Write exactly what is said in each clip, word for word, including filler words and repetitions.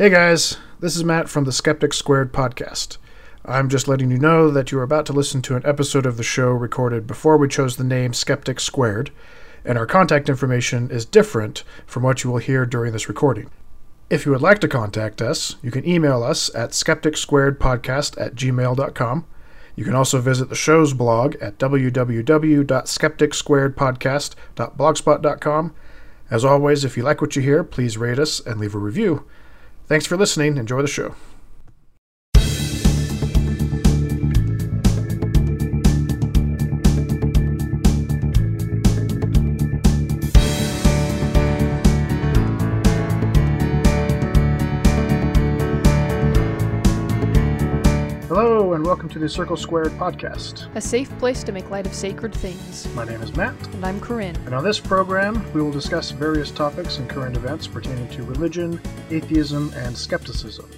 Hey guys, this is Matt from the Skeptic Squared Podcast. I'm just letting you know that you are about to listen to an episode of the show recorded before we chose the name Skeptic Squared, and our contact information is different from what you will hear during this recording. If you would like to contact us, you can email us at skeptic squared podcast at gmail dot com. You can also visit the show's blog at w w w dot skeptic squared podcast dot blogspot dot com. As always, if you like what you hear, please rate us and leave a review. Thanks for listening. Enjoy the show. Welcome to the Circle Squared Podcast, a safe place to make light of sacred things. My name is Matt. And I'm Corinne. And on this program, we will discuss various topics and current events pertaining to religion, atheism, and skepticism.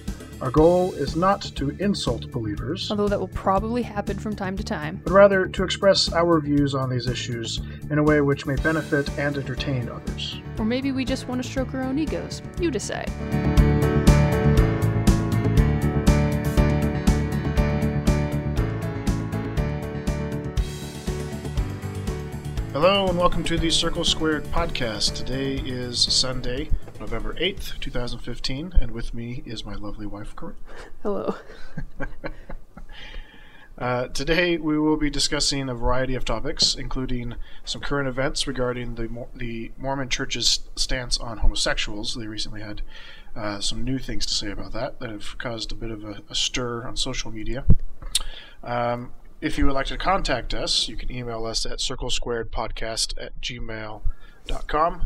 Our goal is not to insult believers, although that will probably happen from time to time, but rather to express our views on these issues in a way which may benefit and entertain others. Or maybe we just want to stroke our own egos. You decide. Hello and welcome to the Circle Squared Podcast. Today is Sunday, November eighth, two thousand fifteen, and with me is my lovely wife, Corinne. Hello. uh, today we will be discussing a variety of topics, including some current events regarding the, the Mormon Church's stance on homosexuals. They recently had uh, some new things to say about that that have caused a bit of a, a stir on social media. Um... If you would like to contact us, you can email us at circle squared podcast at gmail dot com.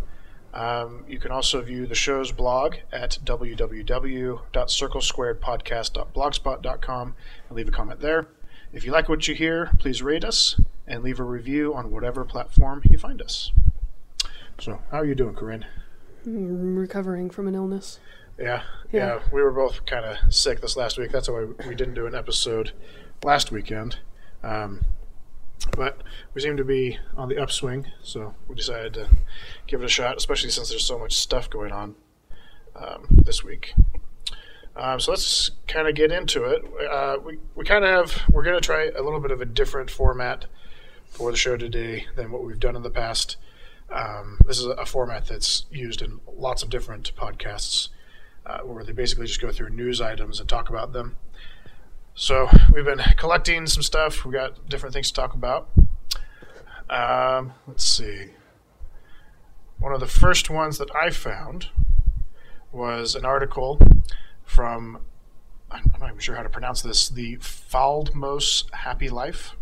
Um, you can also view the show's blog at w w w dot circle squared podcast dot blogspot dot com and leave a comment there. If you like what you hear, please rate us and leave a review on whatever platform you find us. So, how are you doing, Corinne? I'm recovering from an illness. Yeah, yeah. yeah we were both kind of sick this last week. That's why we didn't do an episode last weekend. Um, but we seem to be on the upswing, so we decided to give it a shot, especially since there's so much stuff going on um, this week. Um, so let's kind of get into it. Uh, we we kind of have, we're going to try a little bit of a different format for the show today than what we've done in the past. Um, this is a format that's used in lots of different podcasts uh, where they basically just go through news items and talk about them. So we've been collecting some stuff. We've got different things to talk about. Um, let's see. One of the first ones that I found was an article from, I'm not even sure how to pronounce this, the Faldmos Happy Life,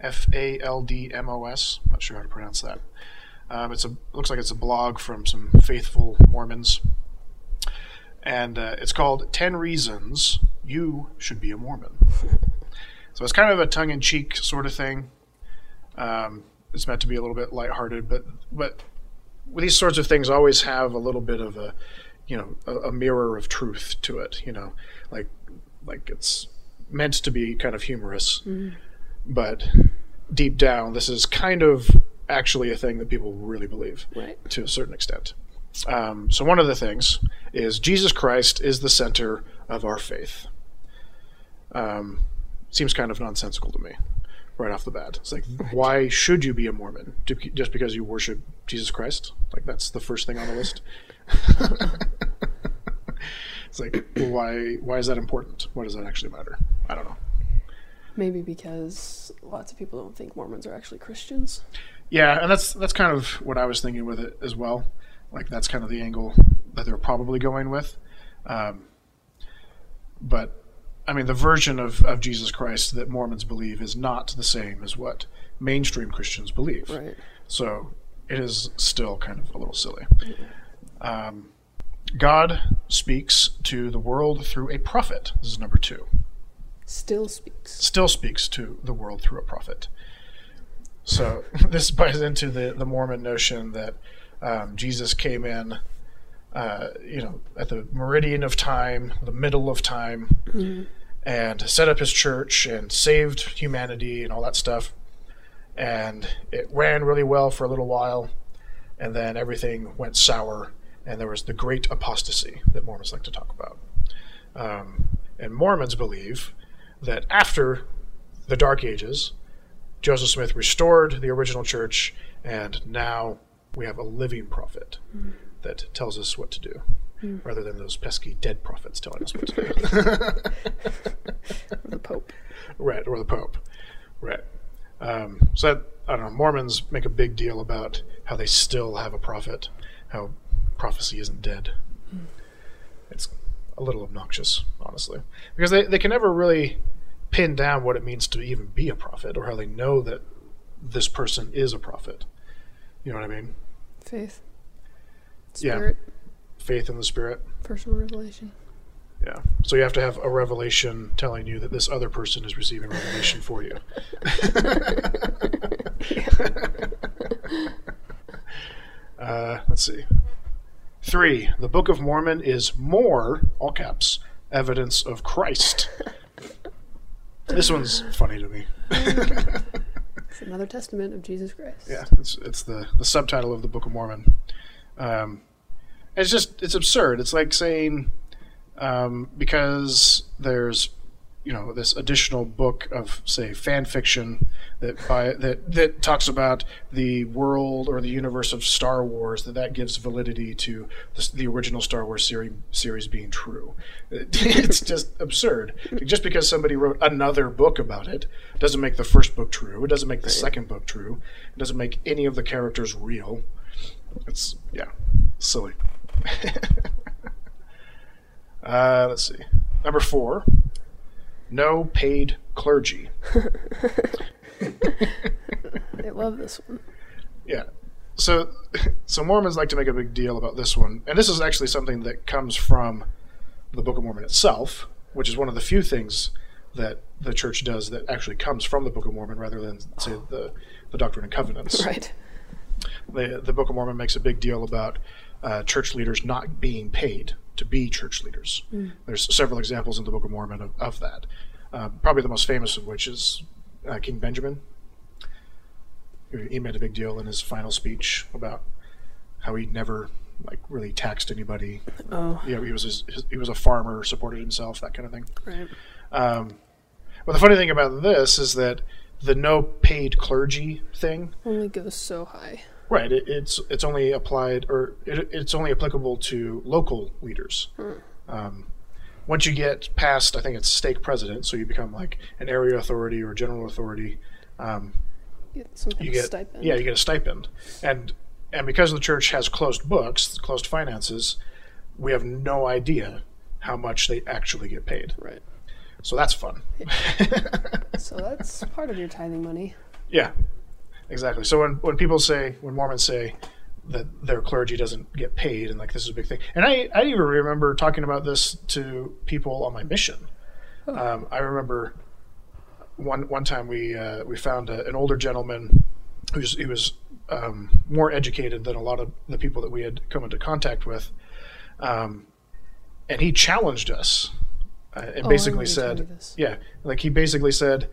F A L D M O S. I'm not sure how to pronounce that. Um, it's a looks like it's a blog from some faithful Mormons. And uh, it's called ten reasons You Should Be a Mormon. So it's kind of a tongue-in-cheek sort of thing. Um, it's meant to be a little bit lighthearted, but but these sorts of things always have a little bit of a, you know, a, a mirror of truth to it. You know, like like it's meant to be kind of humorous, mm-hmm. but deep down, this is kind of actually a thing that people really believe, right, to a certain extent. Um, so one of the things is Jesus Christ is the center of our faith. Um, seems kind of nonsensical to me right off the bat. It's like, why should you be a Mormon? Just because you worship Jesus Christ? Like, that's the first thing on the list. It's like, why, why is that important? Why does that actually matter? I don't know. Maybe because lots of people don't think Mormons are actually Christians. Yeah, and that's, that's kind of what I was thinking with it as well. Like, that's kind of the angle that they're probably going with. Um, but, I mean, the version of, of Jesus Christ that Mormons believe is not the same as what mainstream Christians believe. Right. So it is still kind of a little silly. Yeah. Um, God speaks to the world through a prophet. This is number two. Still speaks. Still speaks to the world through a prophet. So this buys into the, the Mormon notion that Um, Jesus came in, uh, you know, at the meridian of time, the middle of time, mm-hmm. and set up his church and saved humanity and all that stuff. And it ran really well for a little while, and then everything went sour, and there was the great apostasy that Mormons like to talk about. Um, and Mormons believe that after the Dark Ages, Joseph Smith restored the original church, and now we have a living prophet mm. that tells us what to do, mm. rather than those pesky dead prophets telling us what to do. Or the Pope. Right, or the Pope. Right. Um, so, that, I don't know, Mormons make a big deal about how they still have a prophet, how prophecy isn't dead. Mm. It's a little obnoxious, honestly, because they, they can never really pin down what it means to even be a prophet, or how they know that this person is a prophet. You know what I mean? Faith. Spirit. Yeah. Faith in the Spirit. Personal revelation. Yeah. So you have to have a revelation telling you that this other person is receiving revelation for you. uh, let's see. Three, the Book of Mormon is more, all caps, evidence of Christ. This one's funny to me. It's another testament of Jesus Christ. Yeah, it's, it's the, the subtitle of the Book of Mormon. Um, it's just, it's absurd. It's like saying... Um, because there's, you know, this additional book of, say, fan fiction that by, that that talks about the world or the universe of Star Wars, that that gives validity to the, the original Star Wars series series being true. It, it's just absurd. Just because somebody wrote another book about it doesn't make the first book true. It doesn't make the second book true. It doesn't make any of the characters real. It's, yeah, silly. Uh, let's see. Number four, no paid clergy. I love this one. Yeah. So, so Mormons like to make a big deal about this one. And this is actually something that comes from the Book of Mormon itself, which is one of the few things that the church does that actually comes from the Book of Mormon rather than, say, oh. the, the Doctrine and Covenants. Right. The, the Book of Mormon makes a big deal about uh, church leaders not being paid to be church leaders. Mm. There's several examples in the Book of Mormon of, of that. Uh, probably the most famous of which is uh, King Benjamin. He made a big deal in his final speech about how he never like really taxed anybody. Oh, you know, he was his, his, he was a farmer, supported himself, that kind of thing. Right. Um, well, the funny thing about this is that the no paid clergy thing only goes so high. Right, it, it's it's only applied, or it, it's only applicable to local leaders. Hmm. Um, once you get past, I think it's stake president, so you become like an area authority or general authority. Um, you get some kind of stipend. Yeah, you get a stipend, and and because the church has closed books, closed finances, we have no idea how much they actually get paid. Right. So that's fun. So that's part of your tithing money. Yeah. Exactly. So when, when people say, when Mormons say that their clergy doesn't get paid, and like this is a big thing, and I, I even remember talking about this to people on my mission. Oh. Um, I remember one one time we uh, we found a, an older gentleman who's he was um, more educated than a lot of the people that we had come into contact with, um, and he challenged us uh, and oh, basically said, yeah, like he basically said.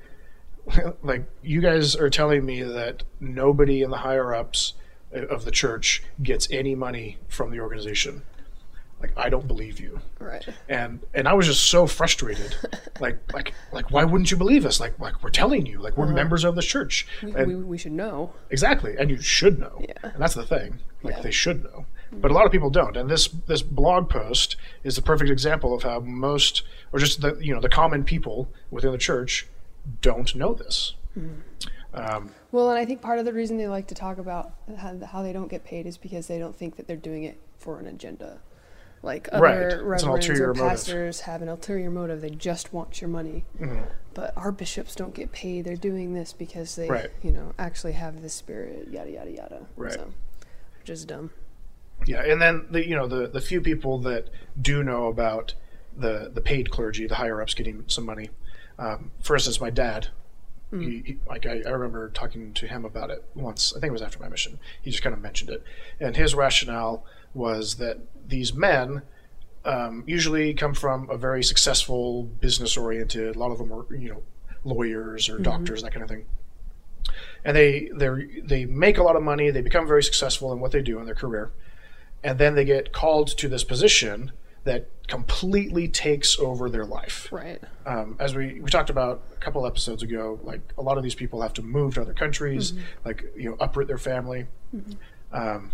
Like, you guys are telling me that nobody in the higher-ups of the church gets any money from the organization. Like, I don't believe you. Right. And and I was just so frustrated. like, like, like, why wouldn't you believe us? Like, like we're telling you. Like, we're uh, members of the church. We, and, we, we should know. Exactly. And you should know. Yeah. And that's the thing. Like, yeah. They should know. Mm-hmm. But a lot of people don't. And this, this blog post is the perfect example of how most, or just the, you know, the common people within the church don't know this. Mm. Um, well, and I think part of the reason they like to talk about how, how they don't get paid is because they don't think that they're doing it for an agenda. Like other right. reverends or pastors motive. have an ulterior motive. They just want your money. Mm-hmm. But our bishops don't get paid. They're doing this because they, right. you know, actually have this spirit, yada, yada, yada. Right. So, which is dumb. Yeah, and then, the you know, the, the few people that do know about the, the paid clergy, the higher-ups getting some money, Um, for instance, my dad, mm. he, he, like I, I remember talking to him about it once. I think it was after my mission. He just kind of mentioned it. And his rationale was that these men um, usually come from a very successful, business-oriented, a lot of them are, you know, lawyers or mm-hmm. doctors, that kind of thing. And they they they make a lot of money. They become very successful in what they do in their career. And then they get called to this position that completely takes over their life. Right. Um, as we, we talked about a couple episodes ago, like a lot of these people have to move to other countries, mm-hmm. like, you know, uproot their family. Mm-hmm. Um,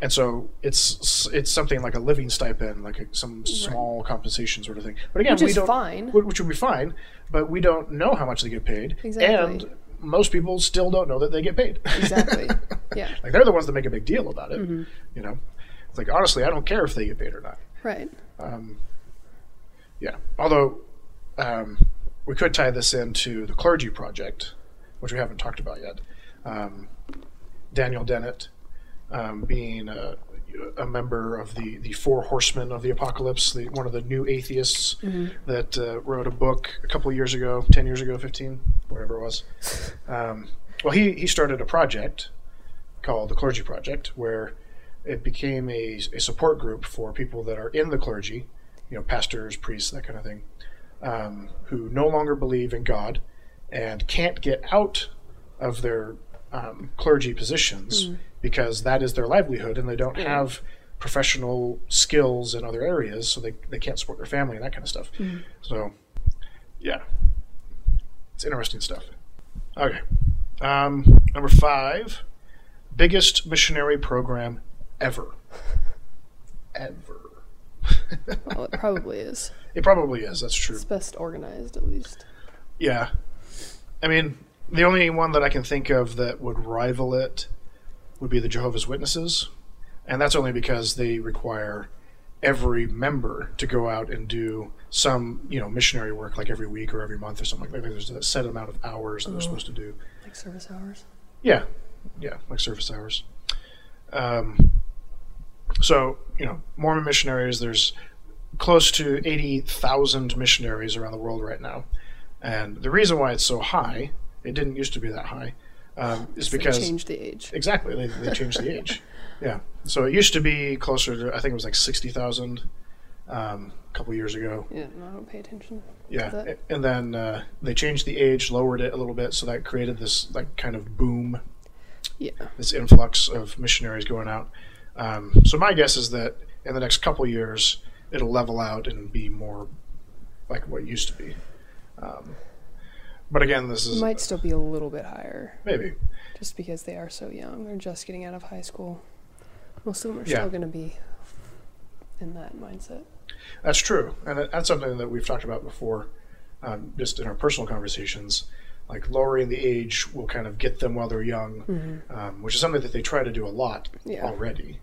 and so it's it's something like a living stipend, like a, some small right. compensation sort of thing. But again, which we is don't, fine. Which would be fine, but we don't know how much they get paid. Exactly. And most people still don't know that they get paid. Exactly. Yeah. Like they're the ones that make a big deal about it. Mm-hmm. You know, it's like, honestly, I don't care if they get paid or not. Right. Um, yeah. Although um, we could tie this into the Clergy Project, which we haven't talked about yet. Um, Daniel Dennett. Um, being a, a member of the, the Four Horsemen of the Apocalypse, the, one of the new atheists mm-hmm. that uh, wrote a book a couple of years ago, ten years ago, fifteen, whatever it was. Um, well, he, he started a project called the Clergy Project, where it became a, a support group for people that are in the clergy, you know, pastors, priests, that kind of thing, um, who no longer believe in God and can't get out of their um, clergy positions mm. because that is their livelihood and they don't mm. have professional skills in other areas, so they, they can't support their family and that kind of stuff. Mm. So, yeah, it's interesting stuff. Okay, um, number five, biggest missionary program ever. Ever. Well, it probably is. It probably is, that's true. It's best organized, at least. Yeah. I mean, the only one that I can think of that would rival it would be the Jehovah's Witnesses, and that's only because they require every member to go out and do some, you know, missionary work like every week or every month or something like that. There's a set amount of hours that oh, they're supposed to do. Like service hours? Yeah. Yeah, like service hours. Um, so, you know, Mormon missionaries, there's close to eighty thousand missionaries around the world right now, and the reason why it's so high, it didn't used to be that high, Um, is so because they changed the age. Exactly, they, they changed the age. Yeah, so it used to be closer to, I think it was like sixty thousand um, a couple years ago. Yeah, no, I don't pay attention. Yeah, to that. And then uh, they changed the age, lowered it a little bit, so that created this like kind of boom. Yeah, this influx of missionaries going out. Um, so my guess is that in the next couple years, it'll level out and be more like what it used to be. Um, But again, this is... It might still be a little bit higher. Maybe. Just because they are so young. They're just getting out of high school. Most of them are yeah. still going to be in that mindset. That's true. And that's something that we've talked about before, um, just in our personal conversations. Like lowering the age will kind of get them while they're young, mm-hmm. um, which is something that they try to do a lot yeah. already.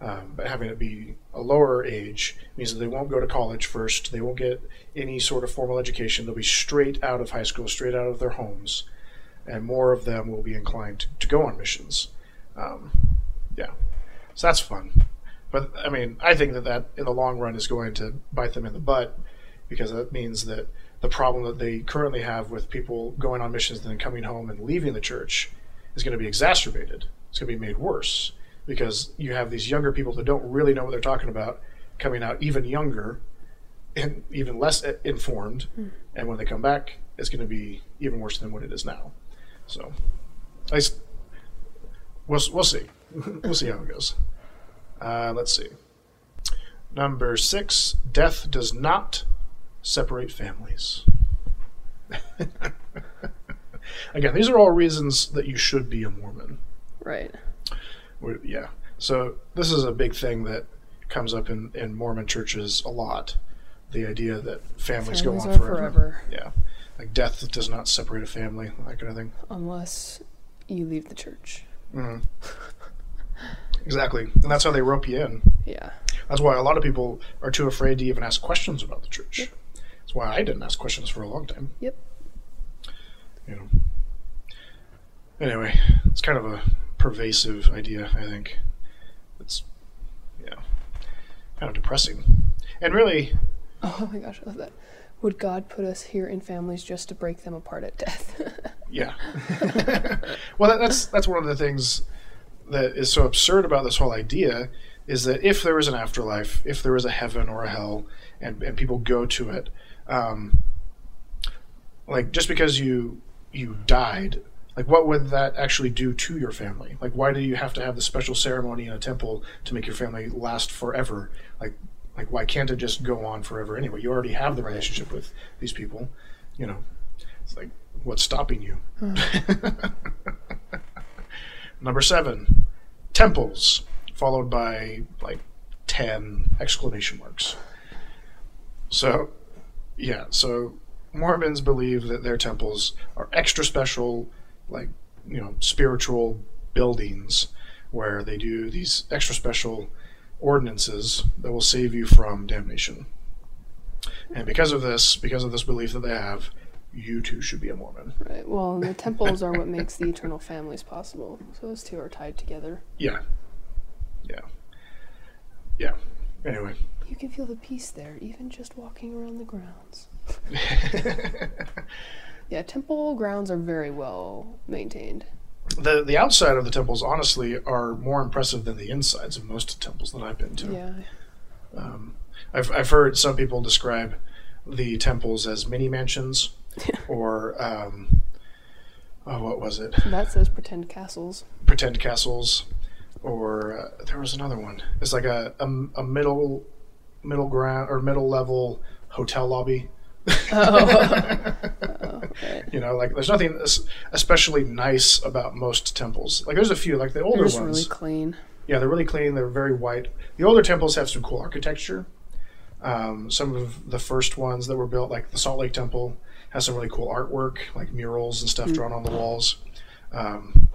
Um, but having it be a lower age means that they won't go to college first. They won't get any sort of formal education. They'll be straight out of high school, straight out of their homes, and more of them will be inclined to, to go on missions. Um, yeah, so that's fun. But I mean, I think that that in the long run is going to bite them in the butt, because that means that the problem that they currently have with people going on missions and then coming home and leaving the church is going to be exacerbated. It's going to be made worse, because you have these younger people that don't really know what they're talking about coming out even younger and even less informed. Mm. And when they come back, it's going to be even worse than what it is now. So I, we'll, we'll see. We'll see how it goes. Uh, let's see. Number six, death does not separate families. Again, these are all reasons that you should be a Mormon. Right. We're, yeah, so this is a big thing that comes up in, in Mormon churches a lot, the idea that families, families go on forever. forever. Yeah, like death does not separate a family, that kind of thing. Unless you leave the church. Mm-hmm. Exactly, and that's how they rope you in. Yeah. That's why a lot of people are too afraid to even ask questions about the church. Yep. That's why I didn't ask questions for a long time. Yep. You know. Anyway, it's kind of a pervasive idea, I think. It's, yeah, kind of depressing. And really... Oh my gosh, I love that. Would God put us here in families just to break them apart at death? Yeah. Well, that, that's that's one of the things that is so absurd about this whole idea, is that if there is an afterlife, if there is a heaven or a hell, and, and people go to it, um, like, just because you you died... Like, what would that actually do to your family? Like, why do you have to have the special ceremony in a temple to make your family last forever? Like, Like, why can't it just go on forever anyway? You already have the relationship with these people, you know. It's like, what's stopping you? Huh. Number seven, temples, followed by like ten exclamation marks. So, yeah, so Mormons believe that their temples are extra special, like, you know, spiritual buildings where they do these extra special ordinances that will save you from damnation. And because of this, because of this belief that they have, you too should be a Mormon. Right. Well, and the temples are what makes the eternal families possible. So those two are tied together. Yeah. Yeah. Yeah. Anyway. You can feel the peace there, even just walking around the grounds. Yeah, temple grounds are very well maintained. The the outside of the temples, honestly, are more impressive than the insides of most temples that I've been to. Yeah. Um, I've, I've heard some people describe the temples as mini mansions. Or, um, oh, what was it? That says pretend castles. Pretend castles. Or uh, there was another one. It's like a, a, a middle middle ground or middle level hotel lobby. Oh. Oh, okay. You know, like there's nothing especially nice about most temples. Like there's a few, like the older ones. They're really clean. Yeah, they're really clean. They're very white. The older temples have some cool architecture. Um, some of the first ones that were built, like the Salt Lake Temple, has some really cool artwork, like murals and stuff mm. drawn on the walls. Um,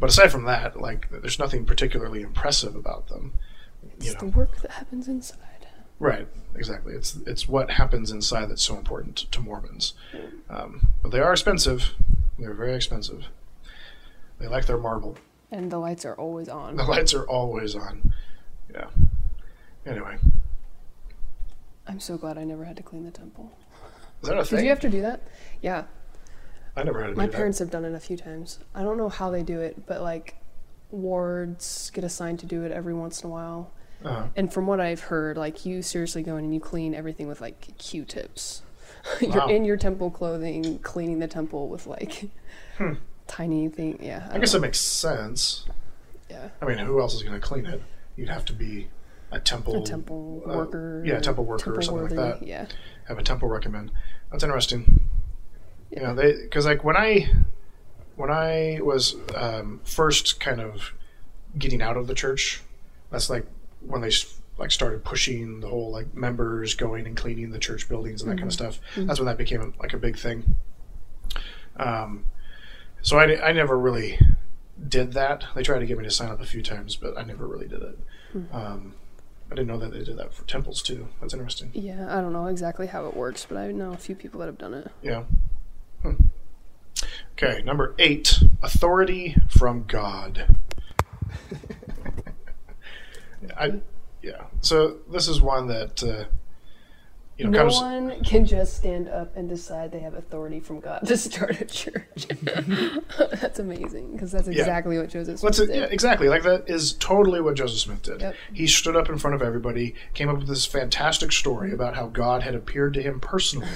but aside from that, like there's nothing particularly impressive about them. It's you know. the work that happens inside. Right, exactly. It's it's what happens inside that's so important to Mormons. Um, but they are expensive. They're very expensive. They like their marble. And the lights are always on. The lights are always on. Yeah. Anyway. I'm so glad I never had to clean the temple. Is that a thing? Did you have to do that? Yeah. I never had to do that. My parents have done it a few times. I don't know how they do it, but like wards get assigned to do it every once in a while. Uh-huh. And from what I've heard, like, you seriously go in and you clean everything with, like, Q-tips. You're wow. in your temple clothing, cleaning the temple with, like, hmm. tiny thing. Yeah. I, I guess know. That makes sense. Yeah. I mean, who else is going to clean it? You'd have to be a temple... A temple uh, worker. Yeah, a temple worker temple or something worthy, like that. Yeah. Have a temple recommend. That's interesting. Yeah. You know, they... Because, like, when I... When I was um, first kind of getting out of the church, that's, like... when they like started pushing the whole like members going and cleaning the church buildings and that mm-hmm. kind of stuff. Mm-hmm. That's when that became like a big thing. Um, so I, I never really did that. They tried to get me to sign up a few times, but I never really did it. Mm-hmm. Um, I didn't know that they did that for temples too. That's interesting. Yeah. I don't know exactly how it works, but I know a few people that have done it. Yeah. Hmm. Okay. Number eight, authority from God. I, yeah. So this is one that uh, you know. No comes... one can just stand up and decide they have authority from God to start a church. That's amazing because that's exactly yeah. what Joseph Smith a, did. Yeah, exactly. Like that is totally what Joseph Smith did. Yep. He stood up in front of everybody, came up with this fantastic story about how God had appeared to him personally,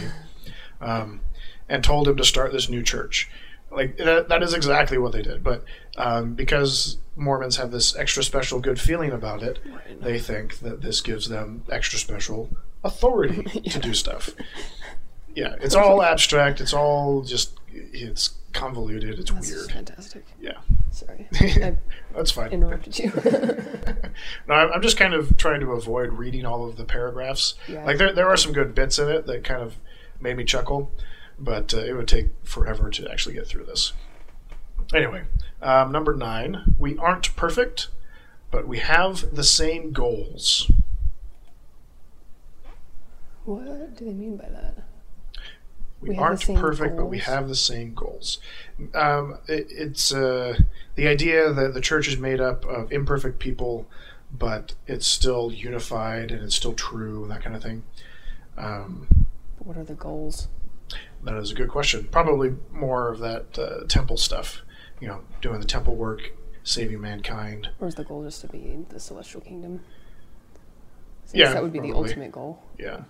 um, and told him to start this new church. Like that, that is exactly what they did, but um, because Mormons have this extra special good feeling about it, right. they think that this gives them extra special authority yeah. to do stuff. Yeah, it's all abstract. It's all just it's convoluted. It's That's weird. Fantastic. Yeah. Sorry, I that's fine. Interrupted you. No, I'm just kind of trying to avoid reading all of the paragraphs. Yeah, like there, there are some good bits in it that kind of made me chuckle. But uh, it would take forever to actually get through this. Anyway, um, number nine, we aren't perfect, but we have the same goals. What do they mean by that? We, we aren't perfect, goals. but we have the same goals. Um, it, it's uh, the idea that the church is made up of imperfect people, but it's still unified and it's still true, that kind of thing. Um, but what are the goals? That is a good question. Probably more of that uh, temple stuff, you know, doing the temple work, saving mankind. Or is the goal just to be in the celestial kingdom? So yeah, that would be probably. The ultimate goal. Yeah.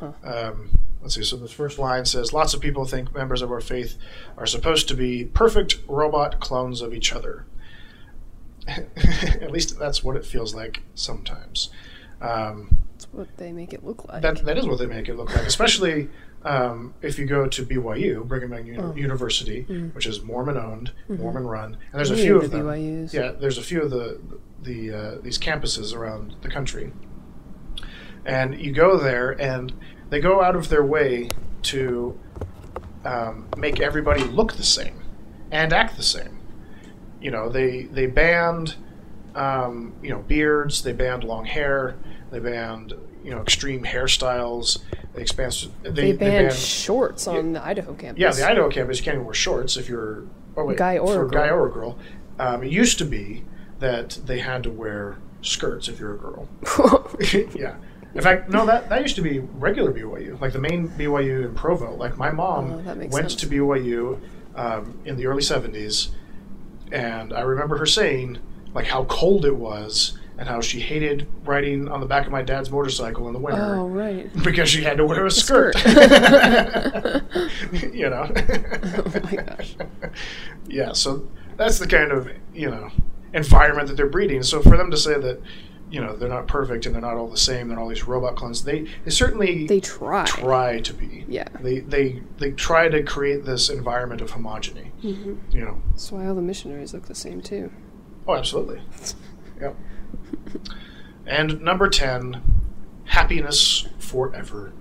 Huh. Um, let's see. So the first line says, "Lots of people think members of our faith are supposed to be perfect robot clones of each other." At least that's what it feels like sometimes. Um, That's what they make it look like. That, that is what they make it look like, especially um, if you go to B Y U, Brigham Young Uni- oh. University, mm. which is Mormon-owned, mm-hmm. Mormon-run, and there's I a few of the them. B Y Us. Yeah, there's a few of the the uh, these campuses around the country, and you go there, and they go out of their way to um, make everybody look the same and act the same. You know, they they banned um, you know beards, they banned long hair. They banned, you know, extreme hairstyles. They, expans- they, they, banned they banned shorts on yeah, the Idaho campus. Yeah, the Idaho campus, you can't even wear shorts if you're oh wait, guy or for a guy or a girl. Um, it used to be that they had to wear skirts if you're a girl. Yeah. In fact, no, that, that used to be regular B Y U, like the main B Y U in Provo. Like my mom oh, went sense. to B Y U um, in the early seventies, and I remember her saying, like, how cold it was. And how she hated riding on the back of my dad's motorcycle in the winter. Oh, right. Because she had to wear a, a skirt. skirt. You know. Oh, my gosh. Yeah, so that's the kind of, you know, environment that they're breeding. So for them to say that, you know, they're not perfect and they're not all the same, they're all these robot clones, they, they certainly... They try. Try to be. Yeah. They they, they try to create this environment of homogeny. Mm-hmm. You know. That's why all the missionaries look the same, too. Oh, absolutely. Yep. And number ten, happiness forever.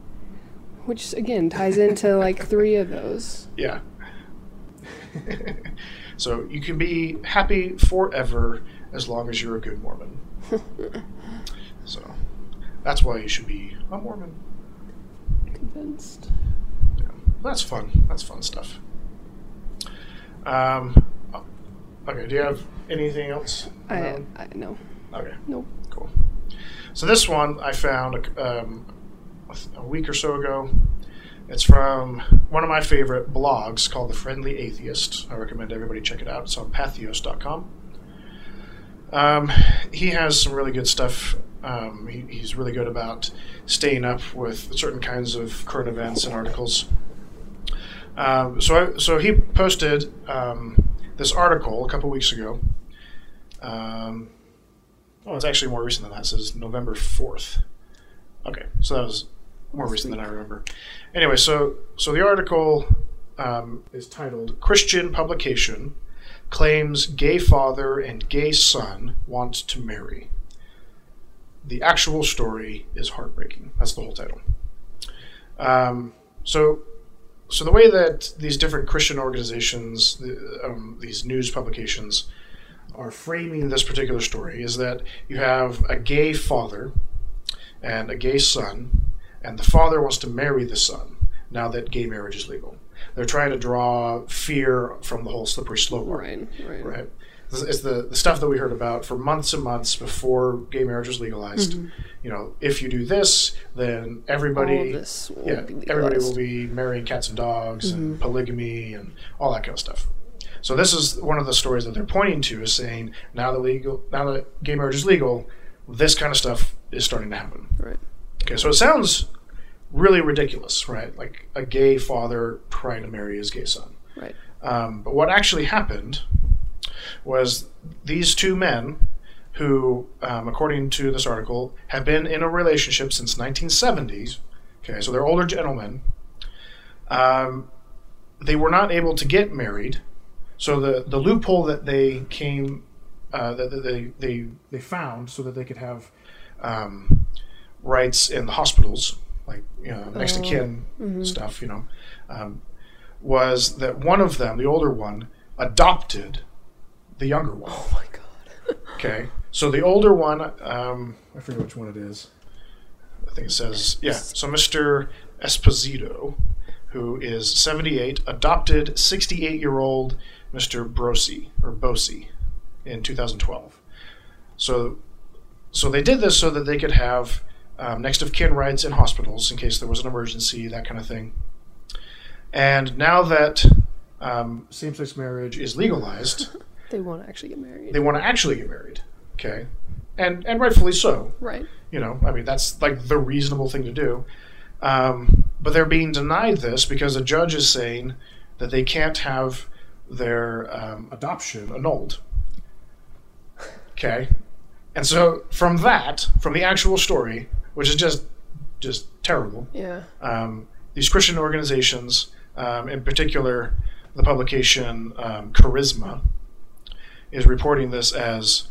Which, again, ties into, like, three of those. Yeah. So you can be happy forever as long as you're a good Mormon. So that's why you should be a Mormon. Convinced. Yeah. That's fun. That's fun stuff. Um, okay, do you have anything else? I, I no. Okay. Nope. Cool. So this one I found um, a week or so ago. It's from one of my favorite blogs called The Friendly Atheist. I recommend everybody check it out. It's on patheos dot com. Um, he has some really good stuff. Um, he, he's really good about staying up with certain kinds of current events and articles. Um, so, I, so he posted um, this article a couple weeks ago. Um, Oh, it's actually more recent than that. It says November fourth. Okay, so that was more recent than I remember. Anyway, so so the article um, is titled, Christian Publication Claims Gay Father and Gay Son Want to Marry. The Actual Story is Heartbreaking. That's the whole title. Um, so so the way that these different Christian organizations, the, um, these news publications, are framing this particular story is that you have a gay father and a gay son, and the father wants to marry the son now that gay marriage is legal. They're trying to draw fear from the whole slippery slope. Right, right. right? It's the, the stuff that we heard about for months and months before gay marriage was legalized. Mm-hmm. You know, if you do this, then everybody, all this will yeah, be legalized. Everybody will be marrying cats and dogs mm-hmm. and polygamy and all that kind of stuff. So this is one of the stories that they're pointing to is saying, now that legal, now that gay marriage is legal, this kind of stuff is starting to happen. Right. Okay, so it sounds really ridiculous, right? Like a gay father trying to marry his gay son. Right. Um, but what actually happened was these two men who, um, according to this article, have been in a relationship since nineteen seventies. Okay, so they're older gentlemen. Um, they were not able to get married. So the, the loophole that they came uh, that they, they they found so that they could have um, rights in the hospitals, like you know, next to kin mm-hmm. stuff, you know, um, was that one of them, the older one, adopted the younger one. Oh my god! Okay, so the older one, um, I forget which one it is. I think it says yeah. So Mister Esposito, who is seventy-eight, adopted sixty-eight-year-old. Mister Brosi or Bosi in two thousand twelve. So, so they did this so that they could have um, next of kin rights in hospitals in case there was an emergency, that kind of thing. And now that um, same-sex marriage is legalized, they want to actually get married. They want to actually get married. Okay, and and rightfully so. Right. You know, I mean, that's like the reasonable thing to do. Um, but they're being denied this because a judge is saying that they can't have their um, adoption annulled. Okay. And so from that, from the actual story, which is just just terrible, yeah. um, these Christian organizations, um, in particular the publication um, Charisma, is reporting this as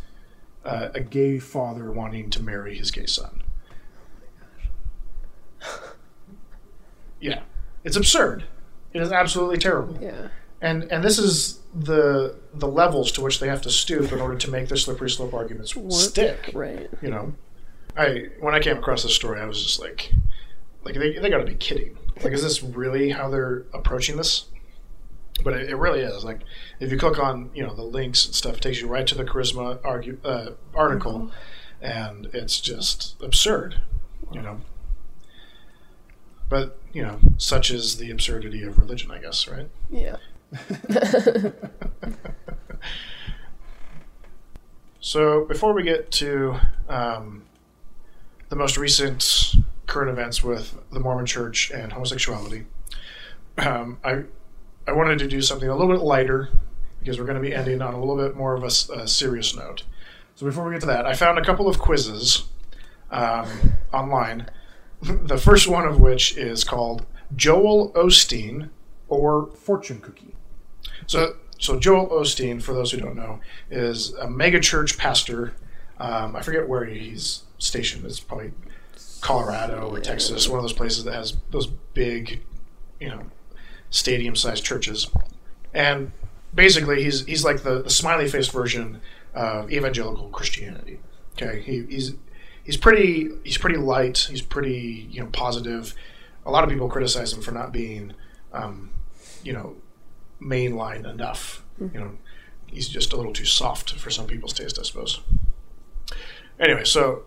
uh, a gay father wanting to marry his gay son. Yeah, it's absurd. It is absolutely terrible. Yeah. And and this is the the levels to which they have to stoop in order to make their slippery slope arguments what? stick. Right. You know, I when I came across this story, I was just like, like they they got to be kidding. Like, is this really how they're approaching this? But it, it really is. Like, if you click on you know the links and stuff, it takes you right to the Charisma argue, uh, article, mm-hmm. and it's just absurd. Wow. You know. But, you know, such is the absurdity of religion, I guess, right? Yeah. So before we get to um, the most recent current events with the Mormon Church and homosexuality, um, I I wanted to do something a little bit lighter because we're going to be ending on a little bit more of a, a serious note. So before we get to that, I found a couple of quizzes um, online. The first one of which is called Joel Osteen or Fortune Cookie. So, so Joel Osteen, for those who don't know, is a megachurch pastor. Um, I forget where he's stationed. It's probably Colorado or Texas, one of those places that has those big, you know, stadium-sized churches. And basically, he's he's like the, the smiley-faced version of evangelical Christianity. Okay, he, he's. He's pretty. He's pretty light. He's pretty, you know, positive. A lot of people criticize him for not being, um, you know, mainline enough. Mm-hmm. You know, he's just a little too soft for some people's taste, I suppose. Anyway, so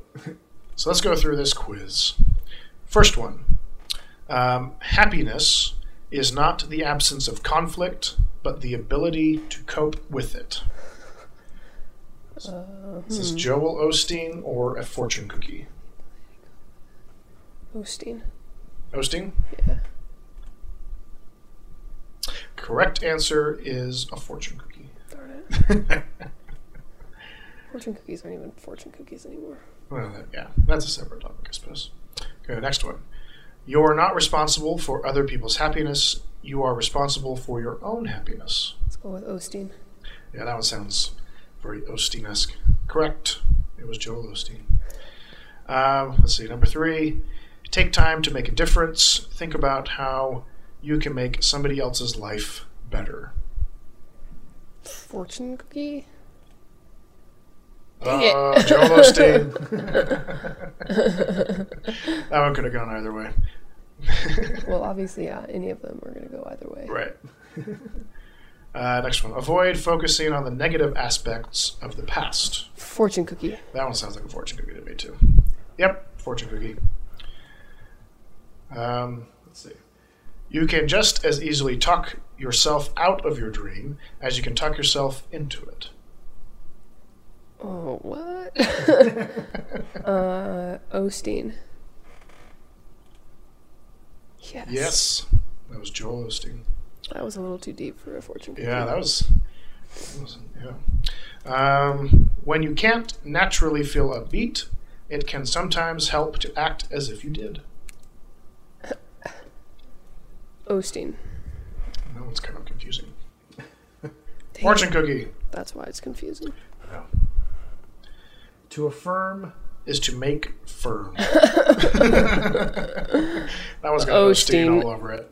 so let's go through this quiz. First one: um, happiness is not the absence of conflict, but the ability to cope with it. Uh, this hmm. is Joel Osteen or a fortune cookie? Osteen. Osteen? Yeah. Correct answer is a fortune cookie. Darn it. Fortune cookies aren't even fortune cookies anymore. Well, yeah, that's a separate topic, I suppose. Okay, next one. You're not responsible for other people's happiness. You are responsible for your own happiness. Let's go with Osteen. Yeah, that one sounds... very Osteen-esque. Correct. It was Joel Osteen. Um, let's see, number three. Take time to make a difference. Think about how you can make somebody else's life better. Fortune cookie? Oh, uh, Joel Osteen. That one could have gone either way. Well, obviously, yeah, any of them are going to go either way. Right. Uh, next one. Avoid focusing on the negative aspects of the past. Fortune cookie. That one sounds like a fortune cookie to me, too. Yep, fortune cookie. Um, let's see. You can just as easily talk yourself out of your dream as you can talk yourself into it. Oh, what? uh, Osteen. Yes. Yes. That was Joel Osteen. That was a little too deep for a fortune cookie. Yeah, that was... That was yeah. Um, when you can't naturally feel upbeat, it can sometimes help to act as if you did. Osteen. That one's kind of confusing. Fortune cookie. That's why it's confusing. Yeah. To affirm is to make firm. That one's got Osteen all over it.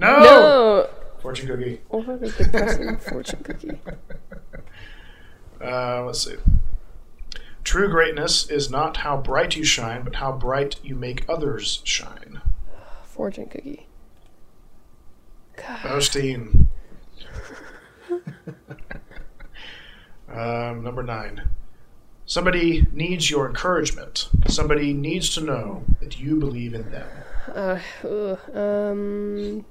No! no! Fortune cookie. Or a depressing fortune cookie. Uh, let's see. True greatness is not how bright you shine, but how bright you make others shine. Fortune cookie. God. Osteen. um, number nine. Somebody needs your encouragement. Somebody needs to know that you believe in them. Uh, ooh, um...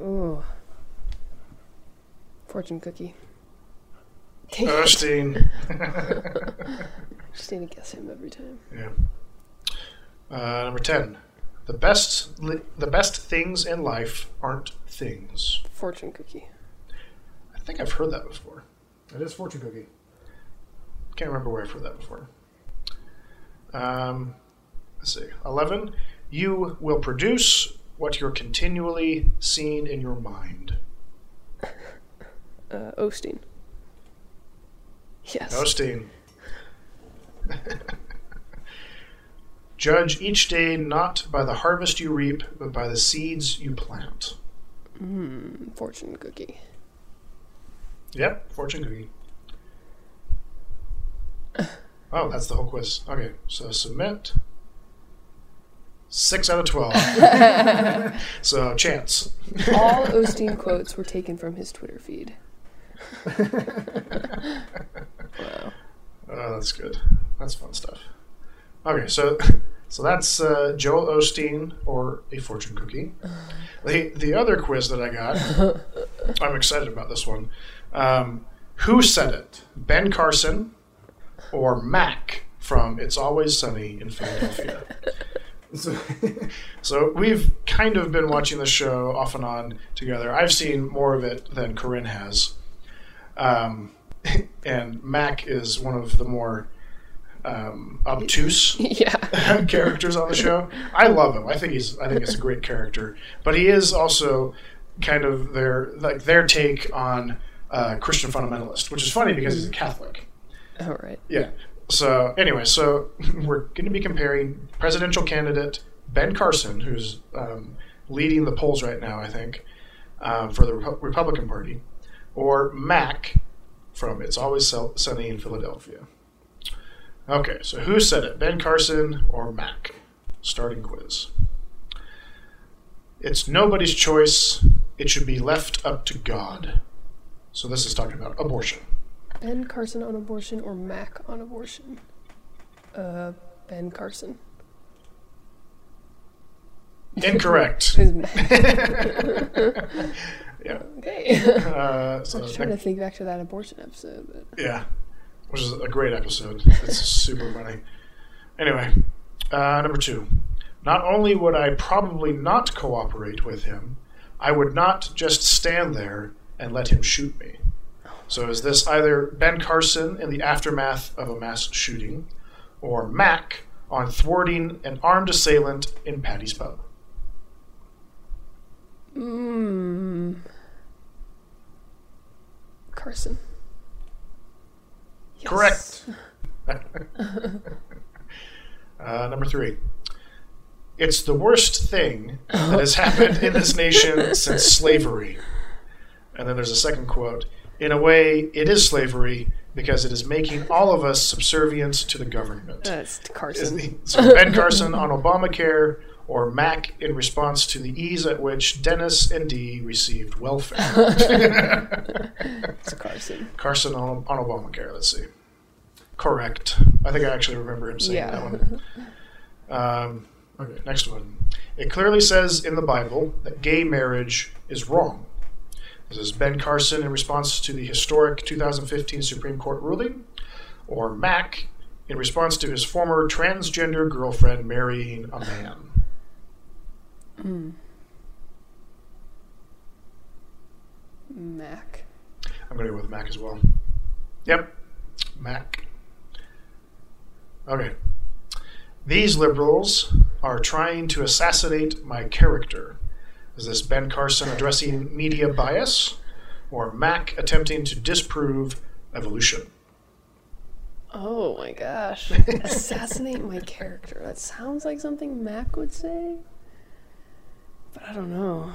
Ooh. Fortune cookie. Osteen. Just need to guess him every time. Yeah. Uh, number ten. The best li- the best things in life aren't things. Fortune cookie. I think I've heard that before. It is fortune cookie. Can't remember where I've heard that before. Um, let's see. eleven. You will produce what you're continually seeing in your mind. Uh, Osteen. Yes. Osteen. Judge each day not by the harvest you reap, but by the seeds you plant. Mm, fortune cookie. Yep, fortune cookie. Oh, that's the whole quiz. Okay, so submit. Six out of twelve. So, chance. All Osteen quotes were taken from his Twitter feed. Wow. Oh, that's good. That's fun stuff. Okay, so so that's uh, Joel Osteen or a fortune cookie. The the other quiz that I got, I'm excited about this one. Um, who said it? Ben Carson or Mac from It's Always Sunny in Philadelphia? So, so we've kind of been watching the show off and on together. I've seen more of it than Corinne has. Um, and Mac is one of the more um, obtuse yeah. characters on the show. I love him. I think he's. I think he's a great character. But he is also kind of their like their take on uh, Christian fundamentalist, which is funny because he's a Catholic. Oh, right. Yeah. So anyway, so we're going to be comparing presidential candidate Ben Carson, who's um, leading the polls right now, I think, um, for the Re- Republican Party, or Mac from It's Always Sunny in Philadelphia. Okay, so who said it, Ben Carson or Mac? Starting quiz. It's nobody's choice. It should be left up to God. So this is talking about abortion. Ben Carson on abortion or Mac on abortion? Uh, Ben Carson. Incorrect. Who's Mac? Yeah. Okay. Uh, so I was trying I, to think back to that abortion episode. But. Yeah, which is a great episode. It's super funny. Anyway, uh, number two. Not only would I probably not cooperate with him, I would not just stand there and let him shoot me. So is this either Ben Carson in the aftermath of a mass shooting or Mac on thwarting an armed assailant in Patty's Pub? Mm. Carson. Yes. Correct. uh, number three. It's the worst thing that has happened in this nation since slavery. And then there's a second quote. In a way, it is slavery because it is making all of us subservient to the government. That's Carson. So Ben Carson on Obamacare or Mac in response to the ease at which Dennis and Dee received welfare. It's Carson. Carson on, on Obamacare, let's see. Correct. I think I actually remember him saying yeah. that one. Um, okay, next one. It clearly says in the Bible that gay marriage is wrong. This is Ben Carson in response to the historic two thousand fifteen Supreme Court ruling, or Mac in response to his former transgender girlfriend marrying a man. Mm. Mac. I'm going to go with Mac as well. Yep, Mac. Okay. These liberals are trying to assassinate my character. Is this Ben Carson addressing media bias or Mac attempting to disprove evolution? Oh, my gosh. Assassinate my character. That sounds like something Mac would say, but I don't know.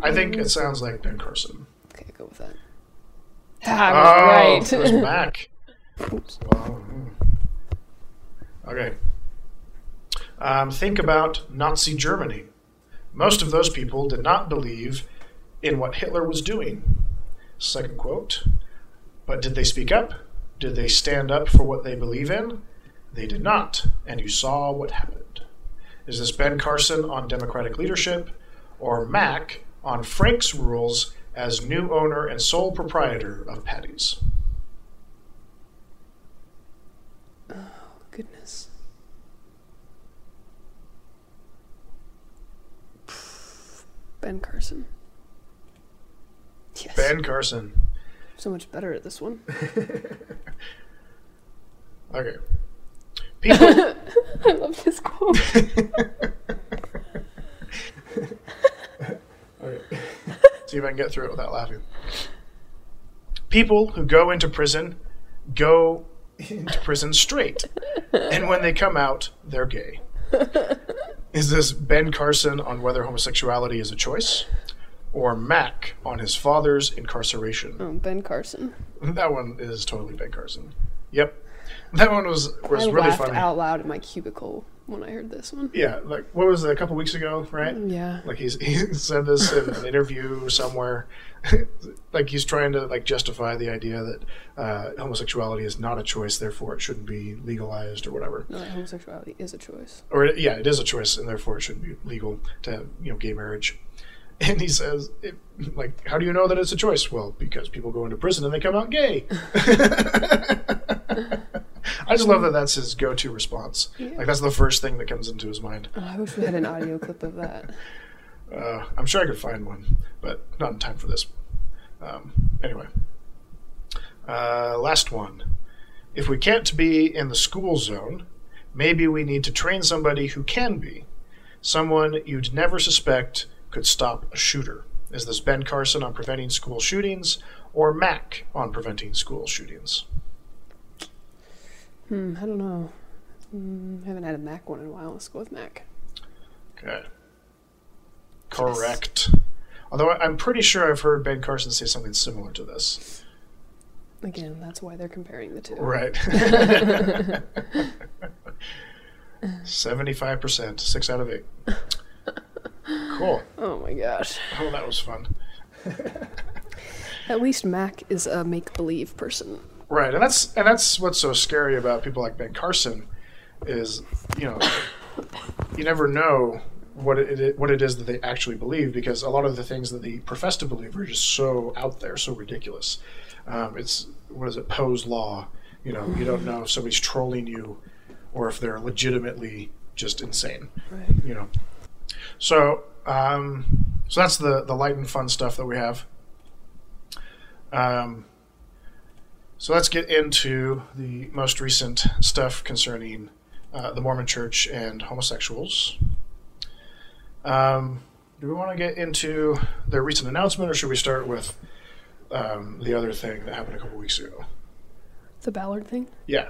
I think it sounds like Ben Carson. Okay, go with that. Ah, I was oh, right. It was Mac. Oops. Wow. Okay. Um, think about Nazi Germany. Most of those people did not believe in what Hitler was doing. Second quote. But did they speak up? Did they stand up for what they believe in? They did not, and you saw what happened. Is this Ben Carson on democratic leadership or Mac on Frank's rules as new owner and sole proprietor of Patty's? Oh, goodness. Ben Carson. Yes. Ben Carson. So much better at this one. Okay. People. I love this quote. Okay. See if I can get through it without laughing. People who go into prison go into prison straight, and when they come out, they're gay. Is this Ben Carson on whether homosexuality is a choice, or Mac on his father's incarceration? Oh, Ben Carson. That one is totally Ben Carson. Yep. That one was, was really funny. I laughed out loud in my cubicle when I heard this one. Yeah, like, what was it, a couple weeks ago, right? Yeah. Like, he's, he said this in an interview somewhere. Like, he's trying to, like, justify the idea that uh, homosexuality is not a choice, therefore it shouldn't be legalized or whatever. No, like, homosexuality is a choice. Or, yeah, it is a choice, and therefore it shouldn't be legal to have, you know, gay marriage. And he says, it, like, how do you know that it's a choice? Well, because people go into prison and they come out gay. I just love that that's his go-to response. Yeah. Like, that's the first thing that comes into his mind. Oh, I wish we had an audio clip of that. Uh, I'm sure I could find one, but not in time for this. Um, anyway. Uh, last one. If we can't be in the school zone, maybe we need to train somebody who can be. Someone you'd never suspect could stop a shooter. Is this Ben Carson on preventing school shootings, or Mac on preventing school shootings? Hmm, I don't know. Mm, I haven't had a Mac one in a while. Let's go with Mac. Okay. Correct. Yes. Although I'm pretty sure I've heard Ben Carson say something similar to this. Again, that's why they're comparing the two. Right. seventy-five percent. Six out of eight. Cool. Oh, my gosh. Oh, that was fun. At least Mac is a make-believe person. Right, and that's and that's what's so scary about people like Ben Carson is, you know, you never know what it what it is that they actually believe, because a lot of the things that they profess to believe are just so out there, so ridiculous. Um, it's, what is it, Poe's Law? You know, you don't know if somebody's trolling you or if they're legitimately just insane, right. You know. So, um, so that's the, the light and fun stuff that we have. Um. So let's get into the most recent stuff concerning uh, the Mormon Church and homosexuals. Um, do we want to get into their recent announcement, or should we start with um, the other thing that happened a couple weeks ago? The Ballard thing? Yeah.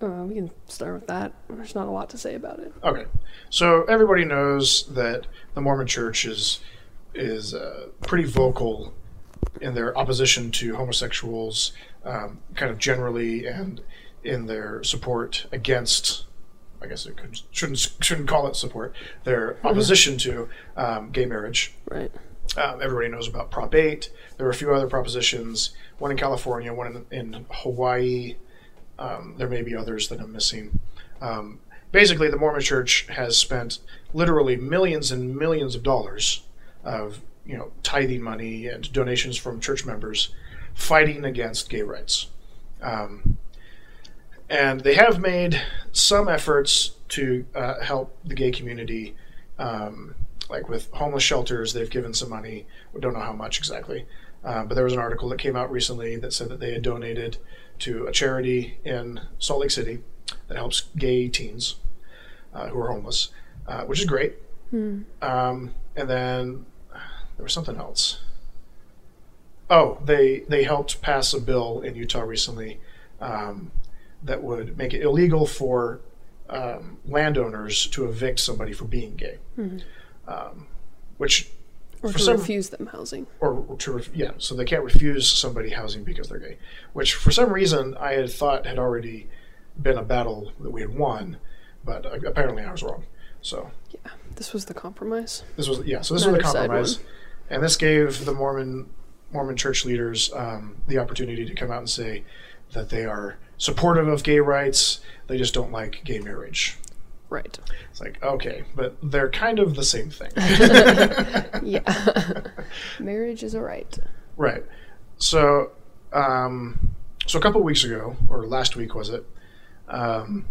Uh, we can start with that. There's not a lot to say about it. Okay. So everybody knows that the Mormon Church is, is uh, pretty vocal in their opposition to homosexuals, um, kind of generally, and in their support against, I guess it could, shouldn't shouldn't call it support, their opposition to um, gay marriage. Right. Um, everybody knows about Prop eight. There were a few other propositions, one in California, one in, in Hawaii. Um, there may be others that I'm missing. Um, basically, the Mormon Church has spent literally millions and millions of dollars of you know, tithing money and donations from church members fighting against gay rights. Um, and they have made some efforts to uh, help the gay community, um, like with homeless shelters. They've given some money. We don't know how much exactly. Uh, but there was an article that came out recently that said that they had donated to a charity in Salt Lake City that helps gay teens uh, who are homeless, uh, which is great. Hmm. Um, and then there was something else. Oh, they they helped pass a bill in Utah recently um, that would make it illegal for um, landowners to evict somebody for being gay, mm-hmm. um, which or for to some, refuse them housing, or to yeah, so they can't refuse somebody housing because they're gay. Which for some reason I had thought had already been a battle that we had won, but apparently I was wrong. So yeah, this was the compromise. This was yeah, so this Not was the compromise. And this gave the Mormon Mormon church leaders um, the opportunity to come out and say that they are supportive of gay rights. They just don't like gay marriage. Right. It's like, okay, but they're kind of the same thing. Yeah. Marriage is a right. Right. So, um, so a couple weeks ago, or last week was it, um,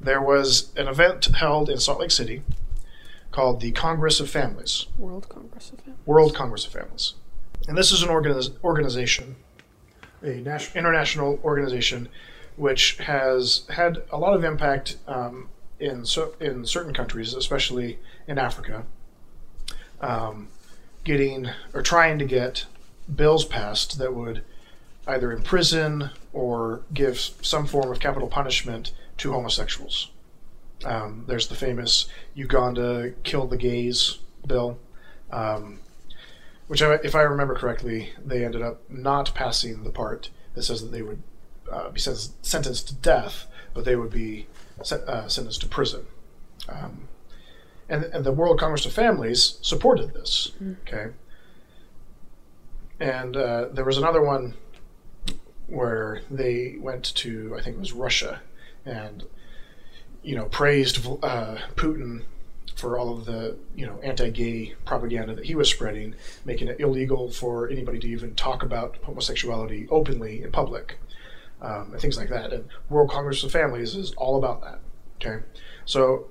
there was an event held in Salt Lake City called the Congress of Families. World Congress of Families. World Congress of Families. And this is an organiz- organization, a national, international organization which has had a lot of impact um, in so, in certain countries, especially in Africa, um, getting or trying to get bills passed that would either imprison or give some form of capital punishment to homosexuals. Um, there's the famous Uganda Kill the Gays bill, um, which, I, if I remember correctly, they ended up not passing the part that says that they would uh, be sen- sentenced to death, but they would be sen- uh, sentenced to prison. Um, and, and the World Congress of Families supported this. Mm. Okay. And uh, there was another one where they went to, I think it was Russia, and you know, praised uh, Putin for all of the, you know, anti-gay propaganda that he was spreading, making it illegal for anybody to even talk about homosexuality openly in public, um, and things like that. And World Congress of Families is all about that. Okay, so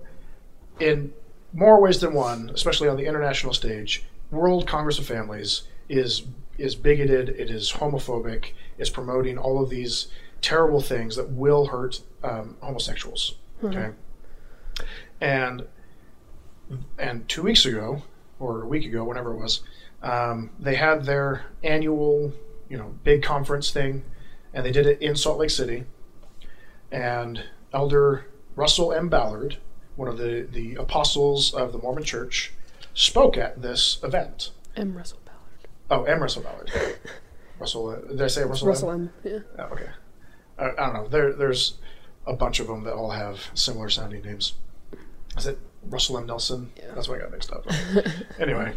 in more ways than one, especially on the international stage, World Congress of Families is is bigoted. It is homophobic. It's promoting all of these terrible things that will hurt um, homosexuals. Okay, and and two weeks ago, or a week ago, whenever it was, um, they had their annual, you know, big conference thing, and they did it in Salt Lake City. And Elder Russell M. Ballard, one of the, the apostles of the Mormon Church, spoke at this event. M. Russell Ballard. Oh, M. Russell Ballard. Russell, uh, did I say Russell? Russell M. M. Yeah. Oh, okay. I, I don't know. There, there's. a bunch of them that all have similar sounding names. Is it Russell M. Nelson? Yeah. That's what I got mixed up. Anyway,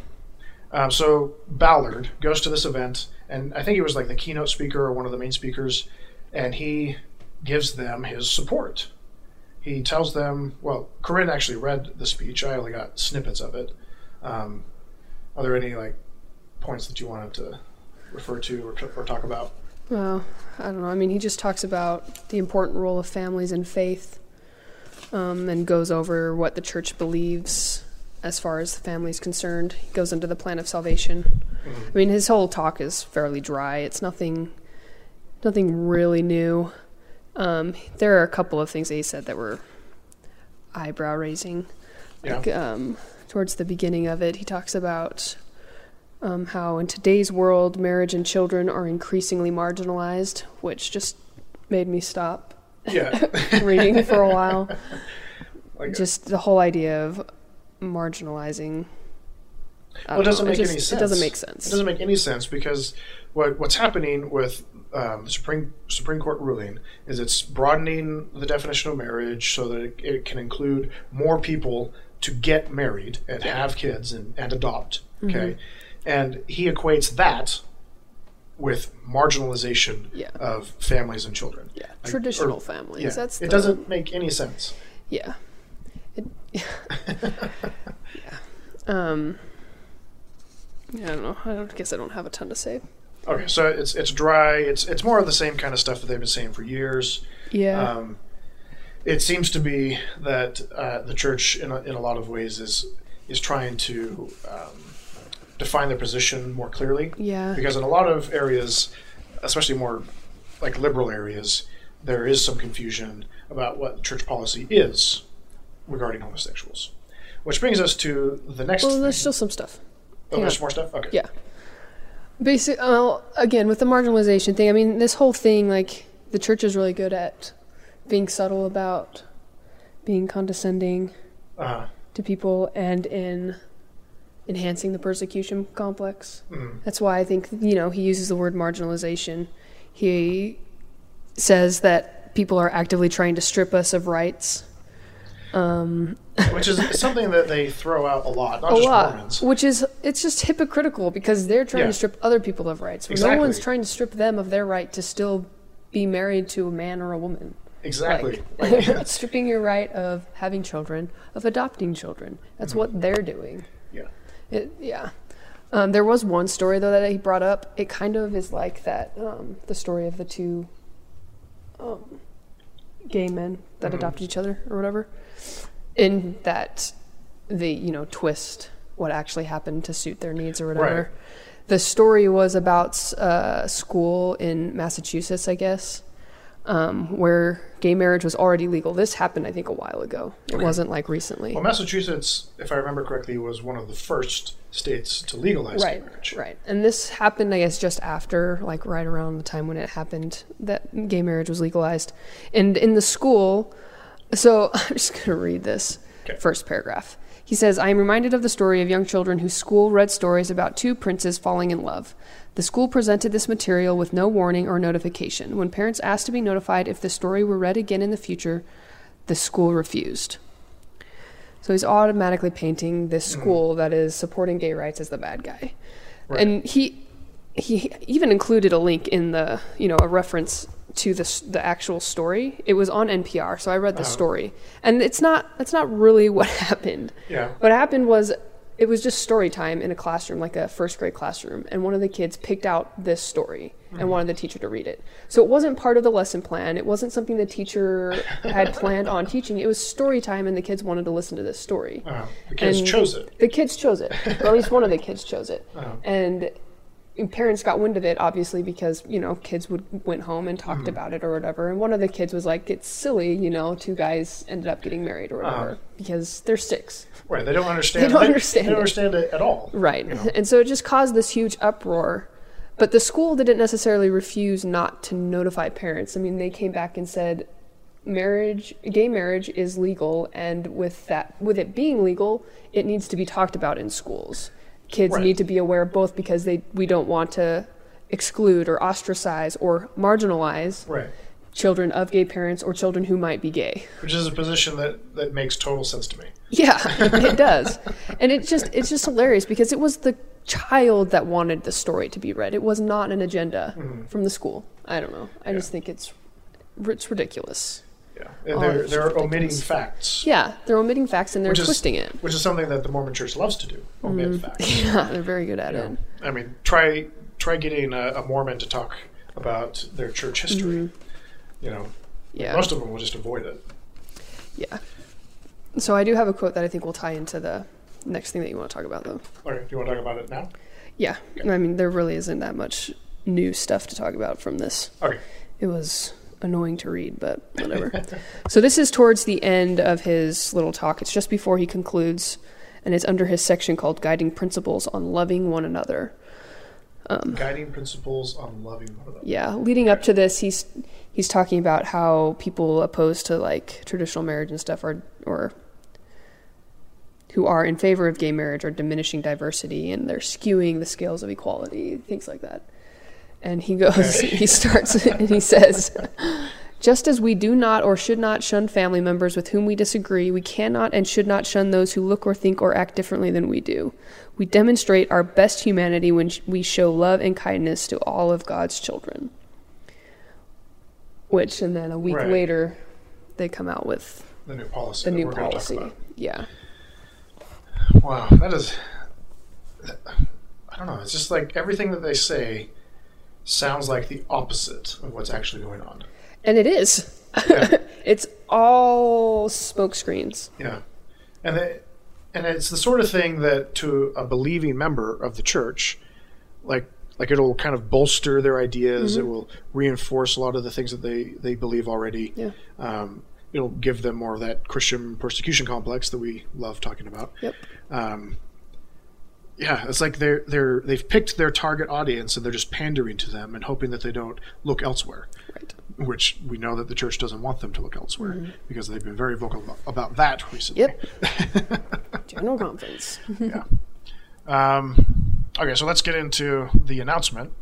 um, so Ballard goes to this event, and I think he was like the keynote speaker or one of the main speakers, and he gives them his support. He tells them, well, Corinne actually read the speech. I only got snippets of it. Um, are there any like points that you wanted to refer to or, or talk about? Well, I don't know. I mean, he just talks about the important role of families in faith, um, and goes over what the church believes as far as the family is concerned. He goes into the plan of salvation. Mm-hmm. I mean, his whole talk is fairly dry. It's nothing, nothing really new. Um, there are a couple of things that he said that were eyebrow-raising. Yeah. Like, um, towards the beginning of it, he talks about Um, how in today's world, marriage and children are increasingly marginalized, which just made me stop yeah. reading for a while. Like just the whole idea of marginalizing. Well, it doesn't know, make it just, any sense. It doesn't make sense. It doesn't make any sense because what what's happening with um, Supreme Supreme Court ruling is it's broadening the definition of marriage so that it, it can include more people to get married and have kids and, and adopt. Okay. Mm-hmm. And he equates that with marginalization yeah. of families and children. Yeah, like, traditional or, families. Yeah. That's it the, doesn't make any sense. Yeah. It, yeah. yeah. Um, yeah. I don't know. I don't, guess I don't have a ton to say. Okay, so it's it's dry. It's it's more of the same kind of stuff that they've been saying for years. Yeah. Um, it seems to be that uh, the church, in a, in a lot of ways, is is trying to Um, define their position more clearly. Yeah. Because in a lot of areas, especially more like liberal areas, there is some confusion about what church policy is regarding homosexuals. Which brings us to the next Well, thing. There's still some stuff. Oh, Hang there's on. more stuff? Okay. Yeah. Basic, uh, again, with the marginalization thing, I mean, this whole thing, like, the church is really good at being subtle about being condescending uh-huh. to people and in enhancing the persecution complex. Mm-hmm. That's why I think, you know, he uses the word marginalization. He says that people are actively trying to strip us of rights. Um, which is something that they throw out a lot, not a just lot, Mormons. Which is, it's just hypocritical because they're trying yeah. to strip other people of rights. Exactly. No one's trying to strip them of their right to still be married to a man or a woman. Exactly. Like, like, stripping your right of having children, of adopting children. That's mm-hmm. what they're doing. Yeah. It, yeah. Um, there was one story, though, that he brought up. It kind of is like that, um, the story of the two um, gay men that mm-hmm. adopted each other or whatever, in that they, you know, twist what actually happened to suit their needs or whatever. Right. The story was about a uh, school in Massachusetts, I guess, um, where gay marriage was already legal. This happened, I think, a while ago. It okay. wasn't like recently. Well, Massachusetts, if I remember correctly, was one of the first states to legalize right, gay marriage. Right, and this happened, I guess, just after, like right around the time when it happened that gay marriage was legalized. And in the school, so I'm just going to read this okay. first paragraph. He says, I am reminded of the story of young children whose school read stories about two princes falling in love. The school presented this material with no warning or notification. When parents asked to be notified if the story were read again in the future, the school refused. So he's automatically painting this school that is supporting gay rights as the bad guy. Right. And he he even included a link in the, you know, a reference to the the actual story. It was on N P R, so I read the oh. story, and it's not that's not really what happened. Yeah, what happened was it was just story time in a classroom, like a first grade classroom, and one of the kids picked out this story mm-hmm. and wanted the teacher to read it. So it wasn't part of the lesson plan. It wasn't something the teacher had planned on teaching. It was story time, and the kids wanted to listen to this story. Oh. The kids and chose it. The kids chose it. Or at least one of the kids chose it, oh. and. Parents got wind of it, obviously, because, you know, kids would went home and talked mm. about it or whatever. And one of the kids was like, it's silly, you know, two guys ended up getting married or whatever uh, because they're six. Right. They don't understand. They don't understand, they, they don't understand it at all. Right. You know? And so it just caused this huge uproar. But the school didn't necessarily refuse not to notify parents. I mean, they came back and said marriage, gay marriage is legal. And with that, with it being legal, it needs to be talked about in schools. Kids right. need to be aware of both because they we don't want to exclude or ostracize or marginalize right. children of gay parents or children who might be gay. Which is a position that, that makes total sense to me. Yeah, it does. And it just it's just hilarious because it was the child that wanted the story to be read. It was not an agenda mm-hmm. from the school. I don't know. I yeah. just think it's it's ridiculous. Yeah, they're, oh, they're, they're omitting facts. Yeah, they're omitting facts and they're is, twisting it. Which is something that the Mormon Church loves to do, omit mm. facts. Yeah, they're very good at yeah. it. I mean, try try getting a, a Mormon to talk about their church history. Mm-hmm. You know, yeah. most of them will just avoid it. Yeah. So I do have a quote that I think will tie into the next thing that you want to talk about, though. All right, do you want to talk about it now? Yeah, okay. I mean, there really isn't that much new stuff to talk about from this. Okay. It was annoying to read, but whatever. So this is towards the end of his little talk. It's just before he concludes, and it's under his section called Guiding Principles on Loving One Another. Um, Guiding Principles on Loving One Another. Yeah. Leading up to this, he's he's talking about how people opposed to, like, traditional marriage and stuff are, or who are in favor of gay marriage are diminishing diversity, and they're skewing the scales of equality, things like that. And he goes, he starts, and he says, just as we do not or should not shun family members with whom we disagree, we cannot and should not shun those who look or think or act differently than we do. We demonstrate our best humanity when we show love and kindness to all of God's children. Which, and then a week right. later, they come out with the new policy. The new policy. Yeah. Wow, that is, I don't know, it's just like everything that they say sounds like the opposite of what's actually going on. And it is. Yeah. It's all smoke screens. Yeah. And it, and it's the sort of thing that to a believing member of the church, like like it'll kind of bolster their ideas. Mm-hmm. It will reinforce a lot of the things that they, they believe already. Yeah. Um, it'll give them more of that Christian persecution complex that we love talking about. Yep. Um Yeah, it's like they're they're they've picked their target audience and they're just pandering to them and hoping that they don't look elsewhere. Right. Which we know that the church doesn't want them to look elsewhere mm-hmm. because they've been very vocal about, about that recently. Yep. General Conference. Yeah. Um, okay, so let's get into the announcement.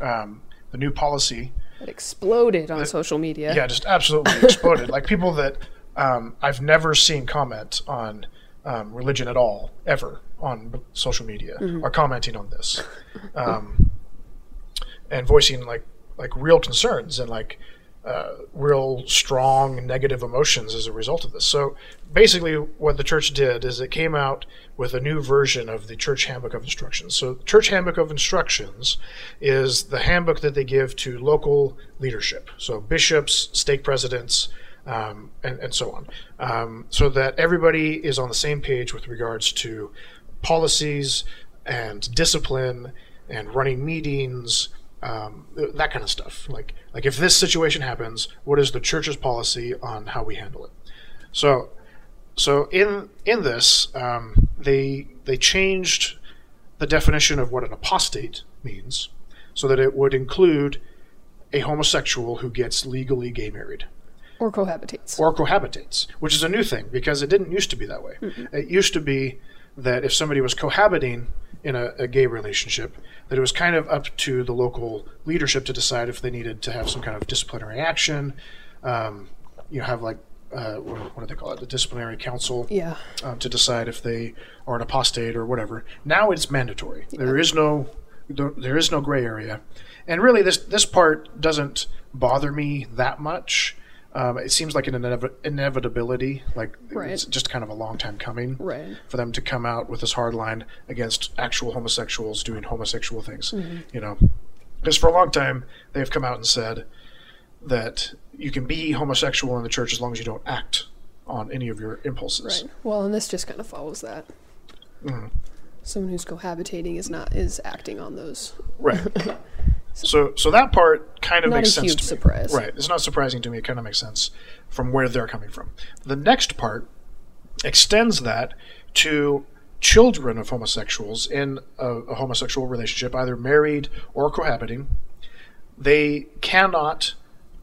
Um, the new policy. It exploded on that, social media. Yeah, just absolutely exploded. Like people that um, I've never seen comment on um, religion at all ever on social media mm-hmm. are commenting on this um, and voicing like like real concerns and like uh, real strong negative emotions as a result of this. So basically what the church did is it came out with a new version of the Church Handbook of Instructions. So Church Handbook of Instructions is the handbook that they give to local leadership. So bishops, stake presidents, um, and, and so on. Um, so that everybody is on the same page with regards to policies and discipline and running meetings um, that kind of stuff. Like, like if this situation happens, what is the church's policy on how we handle it? So, so in in this, um, they they changed the definition of what an apostate means, so that it would include a homosexual who gets legally gay married. Or cohabitates. Or cohabitates, which is a new thing, because it didn't used to be that way. Mm-hmm. It used to be that if somebody was cohabiting in a, a gay relationship, that it was kind of up to the local leadership to decide if they needed to have some kind of disciplinary action, um, you know, have like, uh, what, what do they call it, the disciplinary council, yeah, um, to decide if they are an apostate or whatever. Now it's mandatory. Yeah. There is no... There is no gray area, and really, this this part doesn't bother me that much. Um, it seems like an inev- inevitability, like right. It's just kind of a long time coming right. for them to come out with this hard line against actual homosexuals doing homosexual things. Mm-hmm. You know, because for a long time they've come out and said that you can be homosexual in the church as long as you don't act on any of your impulses. Right. Well, and this just kind of follows that. Mm-hmm. Someone who's cohabitating is not is acting on those. Right. so so that part kind of not makes sense. Not a huge surprise. Right. It's not surprising to me. It kind of makes sense from where they're coming from. The next part extends that to children of homosexuals in a, a homosexual relationship, either married or cohabiting. They cannot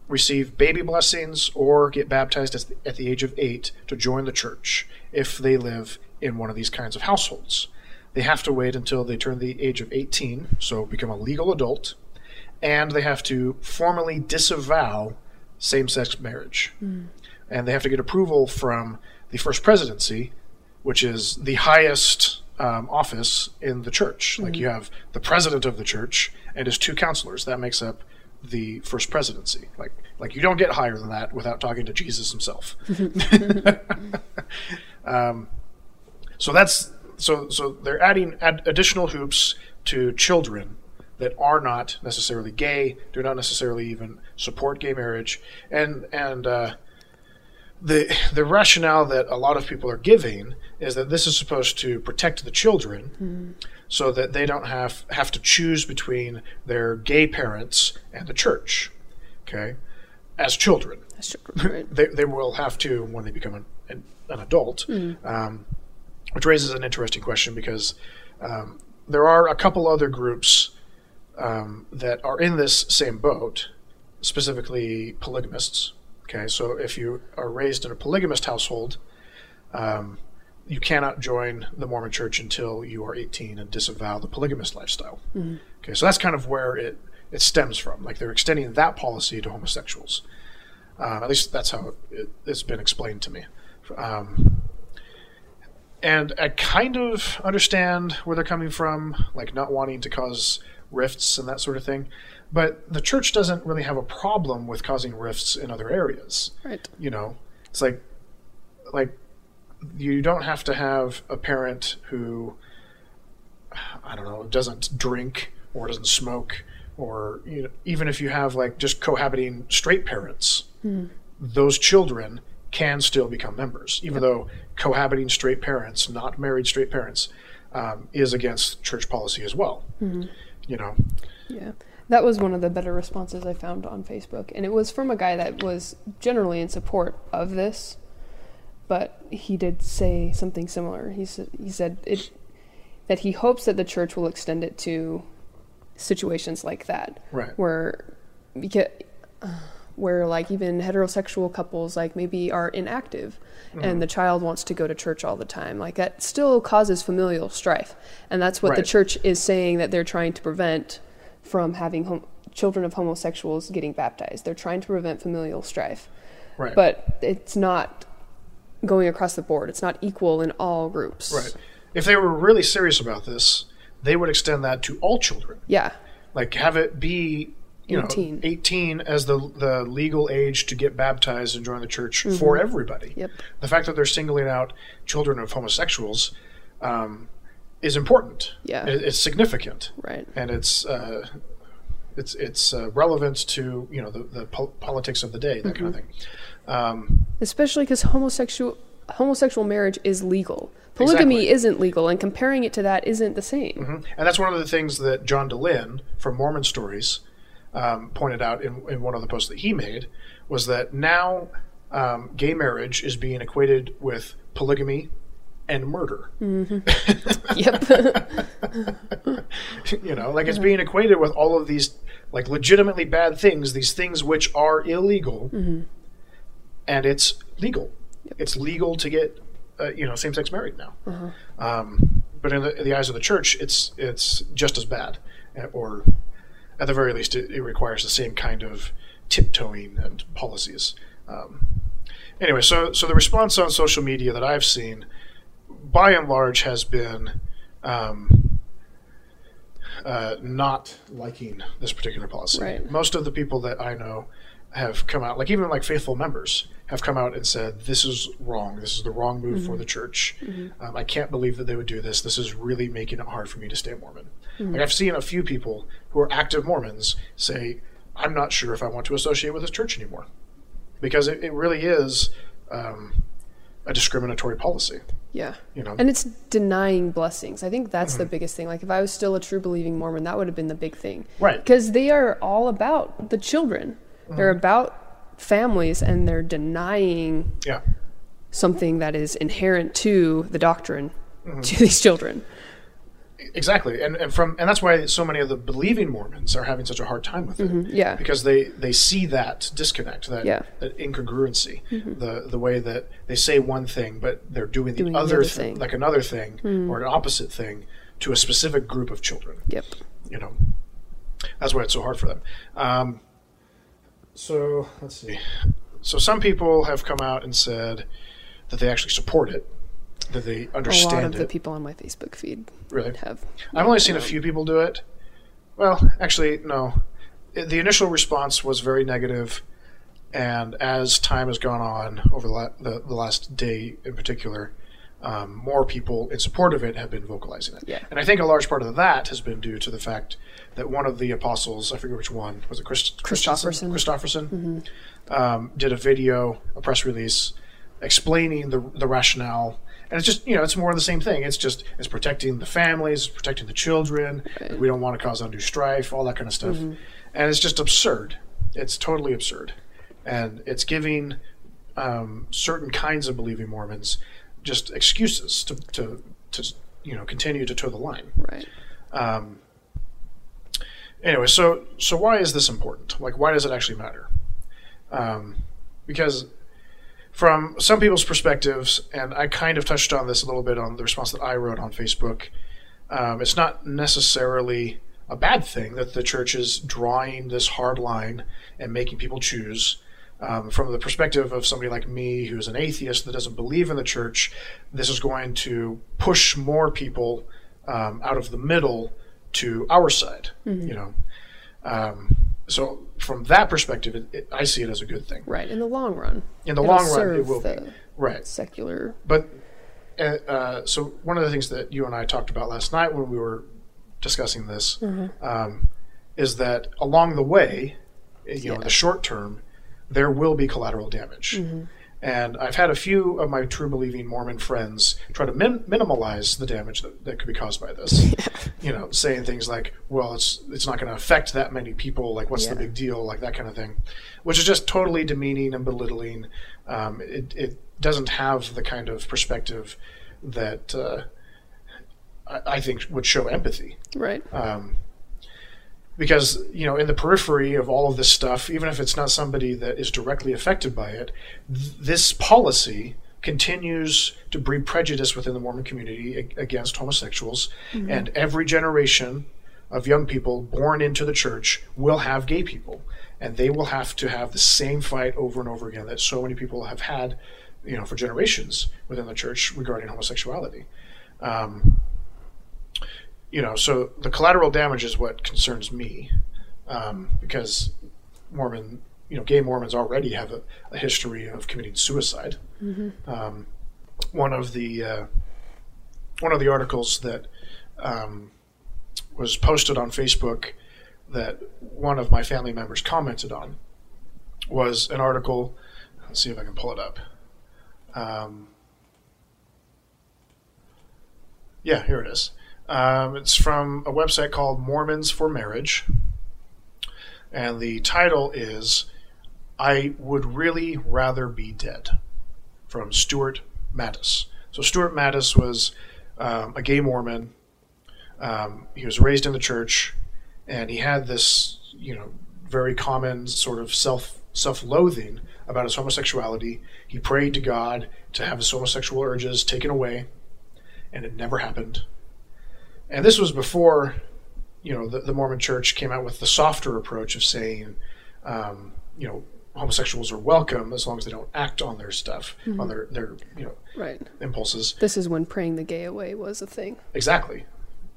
receive baby blessings or get baptized at the, at the age of eight to join the church if they live in one of these kinds of households. They have to wait until they turn the age of eighteen, so become a legal adult, and they have to formally disavow same-sex marriage. Mm. And they have to get approval from the First Presidency, which is the highest um, office in the church. Mm-hmm. Like you have the president of the church and his two counselors. That makes up the First Presidency. Like, like you don't get higher than that without talking to Jesus himself. um, so that's... So, so they're adding ad- additional hoops to children that are not necessarily gay, do not necessarily even support gay marriage, and and uh, the the rationale that a lot of people are giving is that this is supposed to protect the children, mm-hmm. so that they don't have have to choose between their gay parents and the church. Okay, as children, as children, right. they they will have to when they become an an, an adult. Mm-hmm. Um, Which raises an interesting question because um, there are a couple other groups um, that are in this same boat, specifically polygamists. Okay, so if you are raised in a polygamist household, um, you cannot join the Mormon Church until you are eighteen and disavow the polygamist lifestyle. Mm-hmm. Okay, so that's kind of where it, it stems from. Like they're extending that policy to homosexuals. Um, at least that's how it, it's been explained to me. Um, And I kind of understand where they're coming from, like not wanting to cause rifts and that sort of thing. But the church doesn't really have a problem with causing rifts in other areas. Right. You know, it's like, like you don't have to have a parent who, I don't know, doesn't drink or doesn't smoke or, you know, even if you have like just cohabiting straight parents, mm. those children can still become members, even yep. though cohabiting straight parents, not married straight parents, um, is against church policy as well. Mm-hmm. You know? Yeah. That was one of the better responses I found on Facebook. And it was from a guy that was generally in support of this, but he did say something similar. He, sa- he said it, that he hopes that the church will extend it to situations like that. Right. Where... Because, uh, where like even heterosexual couples like maybe are inactive mm-hmm. and the child wants to go to church all the time. Like that still causes familial strife. And that's what right. the church is saying that they're trying to prevent from having hom- children of homosexuals getting baptized. They're trying to prevent familial strife. Right. But it's not going across the board. It's not equal in all groups. Right. If they were really serious about this, they would extend that to all children. Yeah. Like have it be... You know, eighteen. eighteen as the the legal age to get baptized and join the church mm-hmm. for everybody. Yep. The fact that they're singling out children of homosexuals um, is important. Yeah, it, it's significant. Right, and it's uh, it's it's uh, relevant to you know the, the po- politics of the day, that mm-hmm. kind of thing. Um, Especially because homosexual homosexual marriage is legal. Polygamy exactly. isn't legal, and comparing it to that isn't the same. Mm-hmm. And that's one of the things that John DeLynn from Mormon Stories um, pointed out in, in one of the posts that he made, was that now um, gay marriage is being equated with polygamy and murder. Mm-hmm. Yep. You know, like it's being equated with all of these like legitimately bad things, these things which are illegal, mm-hmm. and it's legal. Yep. It's legal to get, uh, you know, same-sex married now. Uh-huh. Um, but in the, in the eyes of the church, it's it's just as bad, or at the very least, it, it requires the same kind of tiptoeing and policies. Um, anyway, so so the response on social media that I've seen, by and large, has been um, uh, not liking this particular policy. Right. Most of the people that I know have come out, like even like faithful members, have come out and said, this is wrong. This is the wrong move mm-hmm. for the church. Mm-hmm. Um, I can't believe that they would do this. This is really making it hard for me to stay Mormon. Mm-hmm. Like I've seen a few people who are active Mormons say, I'm not sure if I want to associate with this church anymore. Because it, it really is um, a discriminatory policy. Yeah. You know? And it's denying blessings. I think that's mm-hmm. the biggest thing. Like if I was still a true believing Mormon, that would have been the big thing. Right. Because they are all about the children. Mm-hmm. They're about families, and they're denying yeah. something that is inherent to the doctrine mm-hmm. to these children. Exactly. And and from and that's why so many of the believing Mormons are having such a hard time with it. Mm-hmm. Yeah. Because they, they see that disconnect, that, yeah. that incongruency, mm-hmm. the the way that they say one thing, but they're doing the doing other, other thing, th- like another thing mm-hmm. or an opposite thing to a specific group of children. Yep. You know, that's why it's so hard for them. Um, so let's see. So some people have come out and said that they actually support it. That they understand it. A lot of it. The people on my Facebook feed really have. I've only seen a few people do it. Well, actually, no. The initial response was very negative, and as time has gone on over the, la- the, the last day in particular, um, more people in support of it have been vocalizing it. Yeah. And I think a large part of that has been due to the fact that one of the apostles, I forget which one, was it Chris- Christopherson? Christopherson mm-hmm. um, did a video, a press release, explaining the the rationale. And it's just, you know, it's more of the same thing. It's just, it's protecting the families, it's protecting the children. Right. We don't want to cause undue strife, all that kind of stuff. Mm-hmm. And it's just absurd. It's totally absurd. And it's giving um, certain kinds of believing Mormons just excuses to, to, to you know, continue to toe the line. Right. Um, anyway, so, so why is this important? Like, why does it actually matter? Um, because... From some people's perspectives, and I kind of touched on this a little bit on the response that I wrote on Facebook, um, it's not necessarily a bad thing that the church is drawing this hard line and making people choose. Um, from the perspective of somebody like me who's an atheist that doesn't believe in the church, this is going to push more people um, out of the middle to our side, mm-hmm. you know. Um, So from that perspective, it, it, I see it as a good thing. Right, in the long run. In the It'll long run, it will be. Right. Secular. But uh, so one of the things that you and I talked about last night when we were discussing this mm-hmm. um, is that along the way, you yeah. know, in the short term, there will be collateral damage. Mm-hmm. And I've had a few of my true-believing Mormon friends try to min- minimalize the damage that, that could be caused by this. You know, saying things like, well, it's it's not going to affect that many people. Like, what's yeah. the big deal? Like, that kind of thing. Which is just totally demeaning and belittling. Um, it, it doesn't have the kind of perspective that uh, I, I think would show empathy. Right. Um, because, you know, in the periphery of all of this stuff, even if it's not somebody that is directly affected by it, th- this policy continues to breed prejudice within the Mormon community a- against homosexuals. Mm-hmm. And every generation of young people born into the church will have gay people. And they will have to have the same fight over and over again that so many people have had, you know, for generations within the church regarding homosexuality. Um You know, so the collateral damage is what concerns me, um, because Mormon, you know, gay Mormons already have a, a history of committing suicide. Mm-hmm. Um, one of the uh, one of the articles that um, was posted on Facebook that one of my family members commented on was an article. Let's see if I can pull it up. Um, yeah, here it is. Um, it's from a website called Mormons for Marriage. and the title is I Would Really Rather Be Dead, from Stuart Matis. So Stuart Matis was um, a gay Mormon. Um, he was raised in the church, and he had this, you know, very common sort of self, self-loathing about his homosexuality. He prayed to God to have his homosexual urges taken away, and it never happened. And this was before, you know, the, the Mormon Church came out with the softer approach of saying, um, you know, homosexuals are welcome as long as they don't act on their stuff, mm-hmm. on their, their, you know, right. impulses. This is when praying the gay away was a thing. Exactly.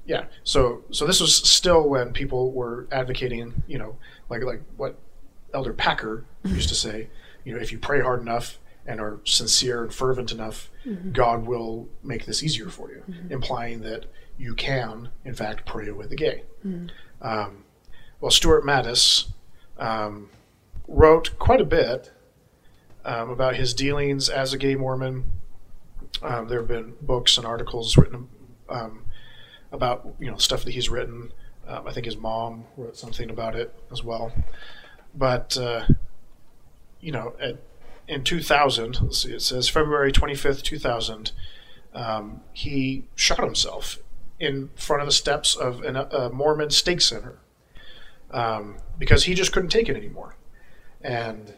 Yeah. So, so this was still when people were advocating, you know, like, like what Elder Packer used to say, you know, if you pray hard enough and are sincere and fervent enough, mm-hmm. God will make this easier for you, mm-hmm. implying that you can, in fact, pray away the gay. Mm-hmm. Um, well, Stuart Matis, um, wrote quite a bit um, about his dealings as a gay Mormon. Um, there have been books and articles written um, about, you know, stuff that he's written. Um, I think his mom wrote something about it as well. But, uh, you know, at, in two thousand, let's see, it says February twenty-fifth, two thousand, um, he shot himself in front of the steps of an, a Mormon stake center um, because he just couldn't take it anymore. And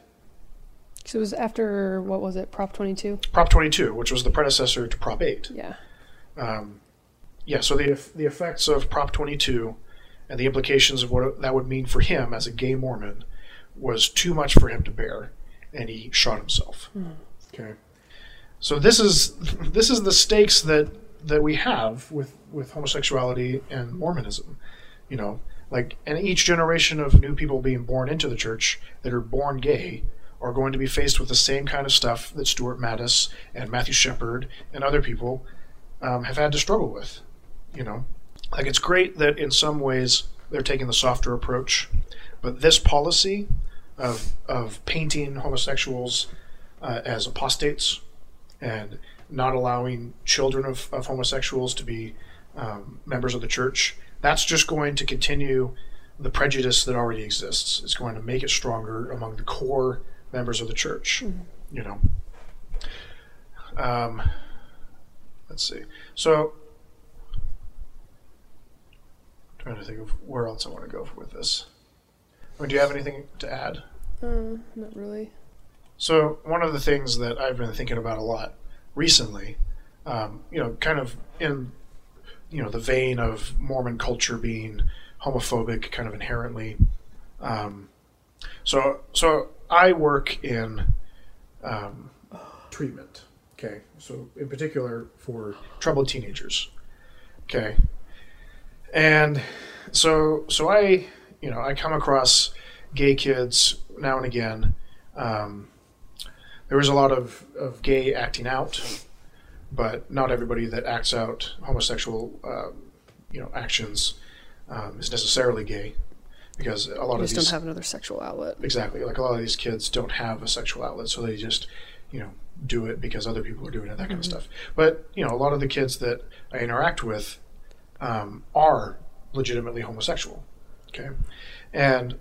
so it was after, what was it, Prop twenty-two? Prop twenty-two, which was the predecessor to Prop eight. Yeah. Um, yeah, so the the effects of Prop twenty-two and the implications of what that would mean for him as a gay Mormon was too much for him to bear, and he shot himself. Mm. Okay. So this is this is the stakes that, that we have with, with homosexuality and Mormonism, you know. Like, and each generation of new people being born into the church that are born gay are going to be faced with the same kind of stuff that Stuart Matis and Matthew Shepherd and other people um, have had to struggle with, you know. Like, it's great that in some ways they're taking the softer approach, but this policy of, of painting homosexuals uh, as apostates and not allowing children of, of homosexuals to be um, members of the church, that's just going to continue the prejudice that already exists. It's going to make it stronger among the core members of the church, mm-hmm. you know. Um, let's see. So, I'm trying to think of where else I want to go with this. I mean, do you have anything to add? Uh, not really. So, one of the things that I've been thinking about a lot recently, um, you know, kind of in... you know, the vein of Mormon culture being homophobic kind of inherently. Um, so so I work in um, treatment, okay? So in particular for troubled teenagers, okay? And so so I, you know, I come across gay kids now and again. Um, there was a lot of, of gay acting out, but not everybody that acts out homosexual, uh, you know, actions um, is necessarily gay, because a lot of these just don't have another sexual outlet. Exactly, like a lot of these kids don't have a sexual outlet, so they just, you know, do it because other people are doing it, that mm-hmm. kind of stuff. But you know, a lot of the kids that I interact with um, are legitimately homosexual. Okay, and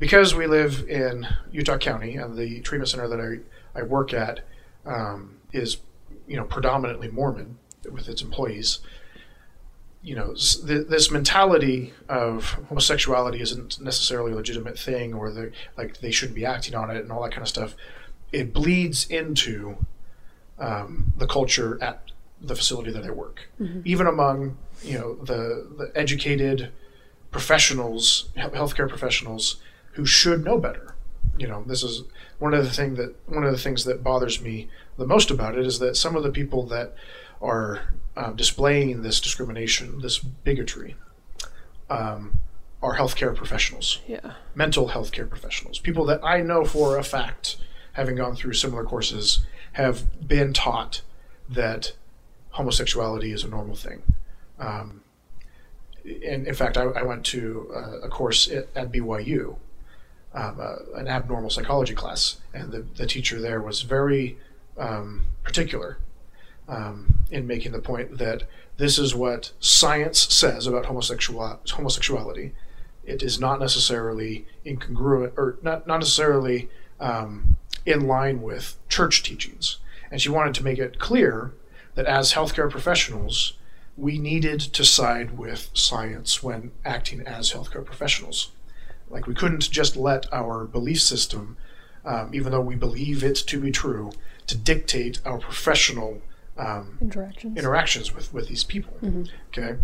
because we live in Utah County and the treatment center that I I work at um, is, you know, predominantly Mormon with its employees, you know, th- this mentality of homosexuality isn't necessarily a legitimate thing, or they like they shouldn't be acting on it and all that kind of stuff. It bleeds into um, the culture at the facility that I work, mm-hmm. even among, you know, the, the educated professionals, healthcare professionals who should know better. You know, this is one of the thing that one of the things that bothers me the most about it is that some of the people that are uh, displaying this discrimination, this bigotry, um, are healthcare professionals, yeah, mental healthcare professionals, people that I know for a fact, having gone through similar courses, have been taught that homosexuality is a normal thing. Um, and in fact, I, I went to uh, a course at, at B Y U. Um, uh, an abnormal psychology class, and the, the teacher there was very um, particular um, in making the point that this is what science says about homosexual homosexuality. it is not necessarily incongruent or not, not necessarily um, in line with church teachings. And she wanted to make it clear that as healthcare professionals, we needed to side with science when acting as healthcare professionals. Like, we couldn't just let our belief system, um, even though we believe it to be true, to dictate our professional um, interactions. interactions with, with these people. Mm-hmm. Okay.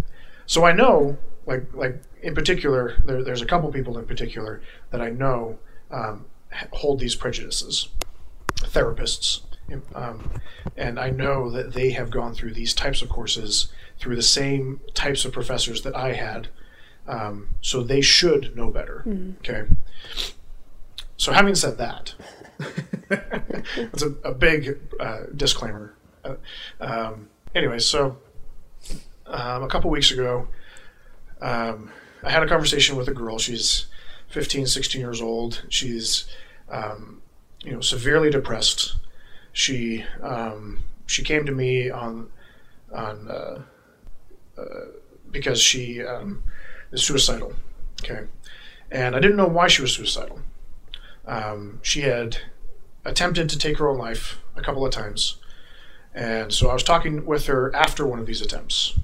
So I know, like, like in particular, there, there's a couple people in particular that I know um, hold these prejudices, therapists. Um, and I know that they have gone through these types of courses through the same types of professors that I had. Um, so they should know better. Mm. Okay. So having said that, that's a, a big uh, disclaimer. Uh, um, anyway, so um, a couple weeks ago, um, I had a conversation with a girl. She's fifteen, sixteen years old. She's, um, you know, severely depressed. She um, she came to me on on uh, uh, because she um, is suicidal, okay, and I didn't know why she was suicidal. Um, she had attempted to take her own life a couple of times, and so I was talking with her after one of these attempts.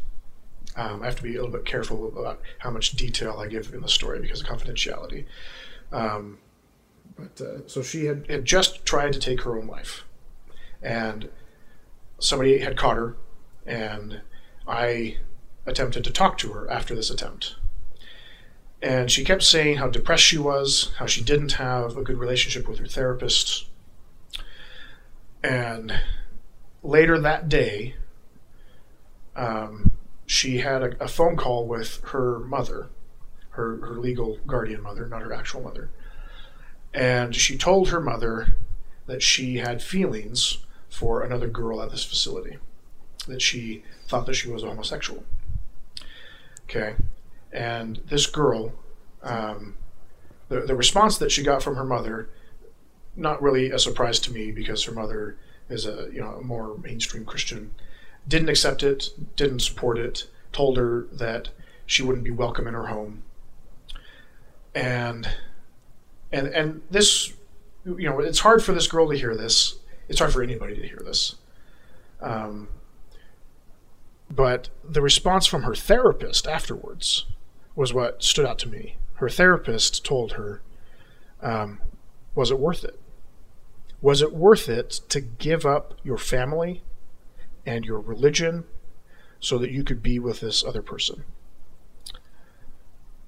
Um, I have to be a little bit careful about how much detail I give in the story because of confidentiality. Um, but uh, so she had, had just tried to take her own life. And somebody had caught her, and I attempted to talk to her after this attempt. And she kept saying how depressed she was, how she didn't have a good relationship with her therapist. And later that day, um, she had a, a phone call with her mother, her, her legal guardian mother, not her actual mother. And she told her mother that she had feelings for another girl at this facility, that she thought that she was a homosexual. Okay, and this girl, um, the, the response that she got from her mother, not really a surprise to me because her mother is a, you know, a more mainstream Christian, didn't accept it, didn't support it, told her that she wouldn't be welcome in her home. And, and, and this, you know, it's hard for this girl to hear this. It's hard for anybody to hear this. Um, but the response from her therapist afterwards was what stood out to me. Her therapist told her, um, was it worth it? Was it worth it to give up your family and your religion so that you could be with this other person?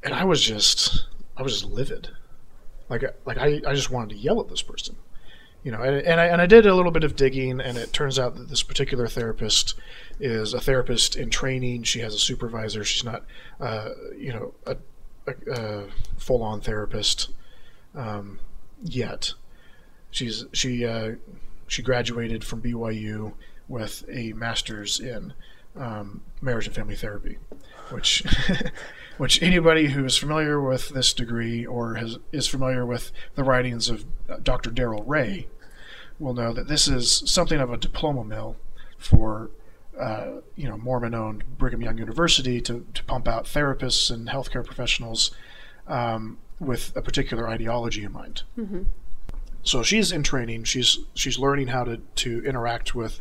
And I was just, I was just livid. Like, like I, I just wanted to yell at this person. You know, and, and I and I did a little bit of digging, and it turns out that this particular therapist is a therapist in training. She has a supervisor. She's not, uh, you know, a, a, a full-on therapist um, yet. She's she uh, she graduated from B Y U with a master's in um, marriage and family therapy, which. Which anybody who is familiar with this degree or has, is familiar with the writings of Doctor Daryl Ray will know that this is something of a diploma mill for uh, you know, Mormon-owned Brigham Young University to, to pump out therapists and healthcare professionals um, with a particular ideology in mind. Mm-hmm. So she's in training. She's she's learning how to, to interact with,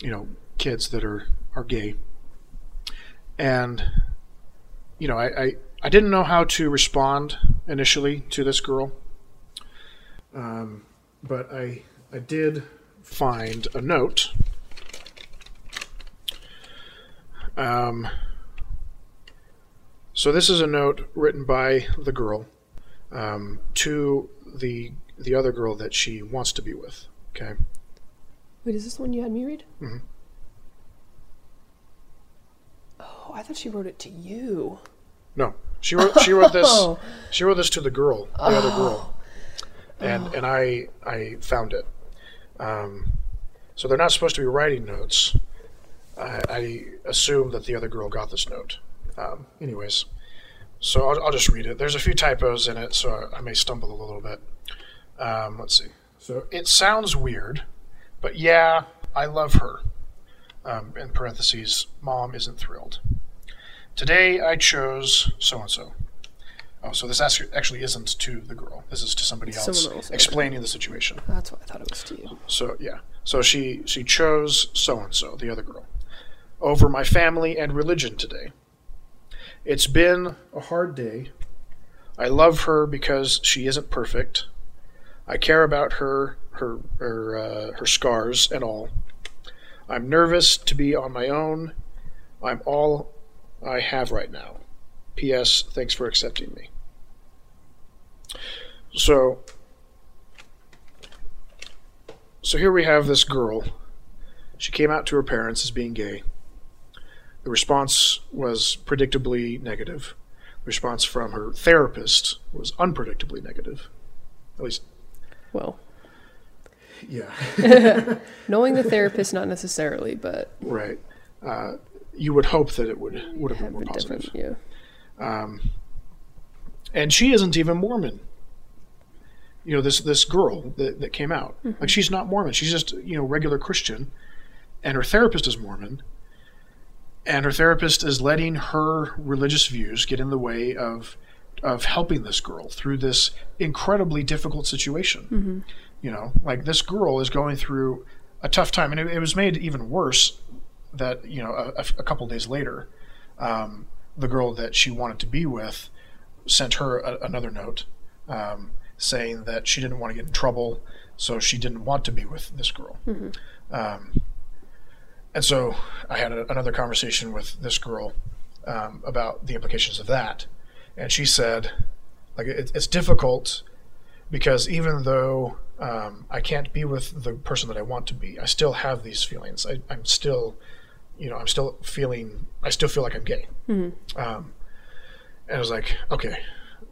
you know, kids that are, are gay. And you know, I, I, I didn't know how to respond initially to this girl, um, but I I did find a note um, so this is a note written by the girl um, to the the other girl that she wants to be with. Okay. Wait, is this one you had me read? Mm-hmm. Oh, I thought she wrote it to you. No, she wrote she wrote this she wrote this to the girl, the oh. other girl, and oh. and I I found it. Um, so they're not supposed to be writing notes. I, I assume that the other girl got this note. Um, anyways, so I'll, I'll just read it. There's a few typos in it, so I, I may stumble a little bit. Um, let's see. So it sounds weird, but yeah, I love her. Um, in parentheses, mom isn't thrilled. Today I chose so-and-so. Oh, so this actually isn't to the girl. This is to somebody else, else explaining over. the situation. That's what I thought it was to you. So, yeah. So she, she chose so-and-so, the other girl, over my family and religion today. It's been a hard day. I love her because she isn't perfect. I care about her, her, her, uh, her scars and all. I'm nervous to be on my own. I'm all I have right now. P S. Thanks for accepting me. So, so here we have this girl. She came out to her parents as being gay. The response was predictably negative. The response from her therapist was unpredictably negative. At least. Well. Yeah. Knowing the therapist, not necessarily, but. Right. Uh, you would hope that it would, would have been more positive. Yeah. Um, and she isn't even Mormon. You know, this this girl that, that came out. Mm-hmm. Like, she's not Mormon. She's just, you know, regular Christian. And her therapist is Mormon. And her therapist is letting her religious views get in the way of of helping this girl through this incredibly difficult situation. Mm-hmm. You know, like, this girl is going through a tough time. And it, it was made even worse that, you know, a, a couple days later, um, the girl that she wanted to be with sent her a, another note um, saying that she didn't want to get in trouble, so she didn't want to be with this girl. Mm-hmm. Um, and so I had a, another conversation with this girl um, about the implications of that. And she said, like, it, it's difficult because even though um, I can't be with the person that I want to be, I still have these feelings. I, I'm still... You know, I'm still feeling, I still feel like I'm gay. Mm-hmm. Um, and I was like, okay,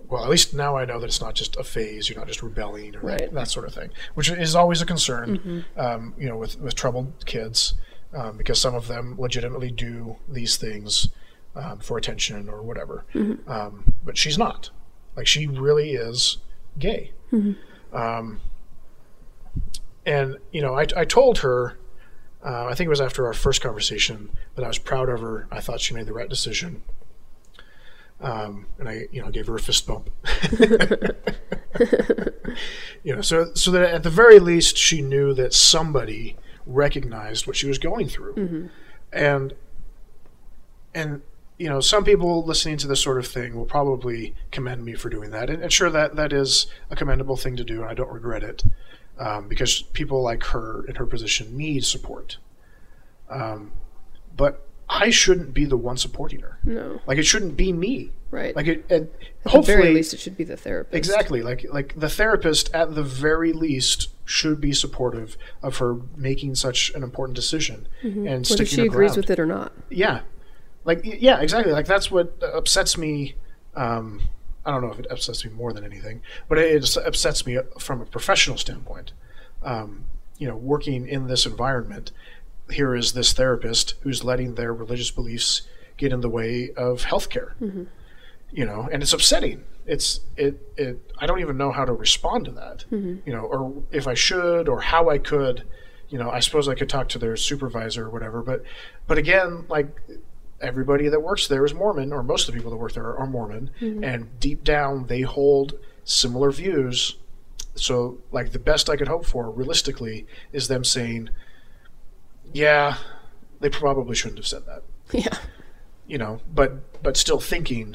well, at least now I know that it's not just a phase, you're not just rebelling or right. that, that sort of thing, which is always a concern, mm-hmm. um, you know, with, with troubled kids, um, because some of them legitimately do these things um, for attention or whatever. Mm-hmm. Um, but she's not. Like, she really is gay. Mm-hmm. Um, and, you know, I, I told her, Uh, I think it was after our first conversation that I was proud of her. I thought she made the right decision, um, and I, you know, gave her a fist bump. You know, so so that at the very least she knew that somebody recognized what she was going through, mm-hmm. and and you know, some people listening to this sort of thing will probably commend me for doing that, and, and sure that that is a commendable thing to do, and I don't regret it. Um, because people like her in her position need support. Um, but I shouldn't be the one supporting her. No. Like, it shouldn't be me. Right. Like, it, and at hopefully, the very least, it should be the therapist. Exactly. Like, like the therapist, at the very least, should be supportive of her making such an important decision mm-hmm. and sticking her ground. Whether she agrees with it or not. Yeah. Like, yeah, exactly. Like, that's what upsets me. Um, I don't know if it upsets me more than anything, but it upsets me from a professional standpoint. Um, you know, working in this environment, here is this therapist who's letting their religious beliefs get in the way of healthcare. Mm-hmm. You know, and it's upsetting. It's it it. I don't even know how to respond to that. Mm-hmm. You know, or if I should, or how I could. You know, I suppose I could talk to their supervisor or whatever. But but again, like. Everybody that works there is Mormon, or most of the people that work there are Mormon, mm-hmm. and deep down they hold similar views. So, like, the best I could hope for, realistically, is them saying, yeah, they probably shouldn't have said that. Yeah. You know, but but still thinking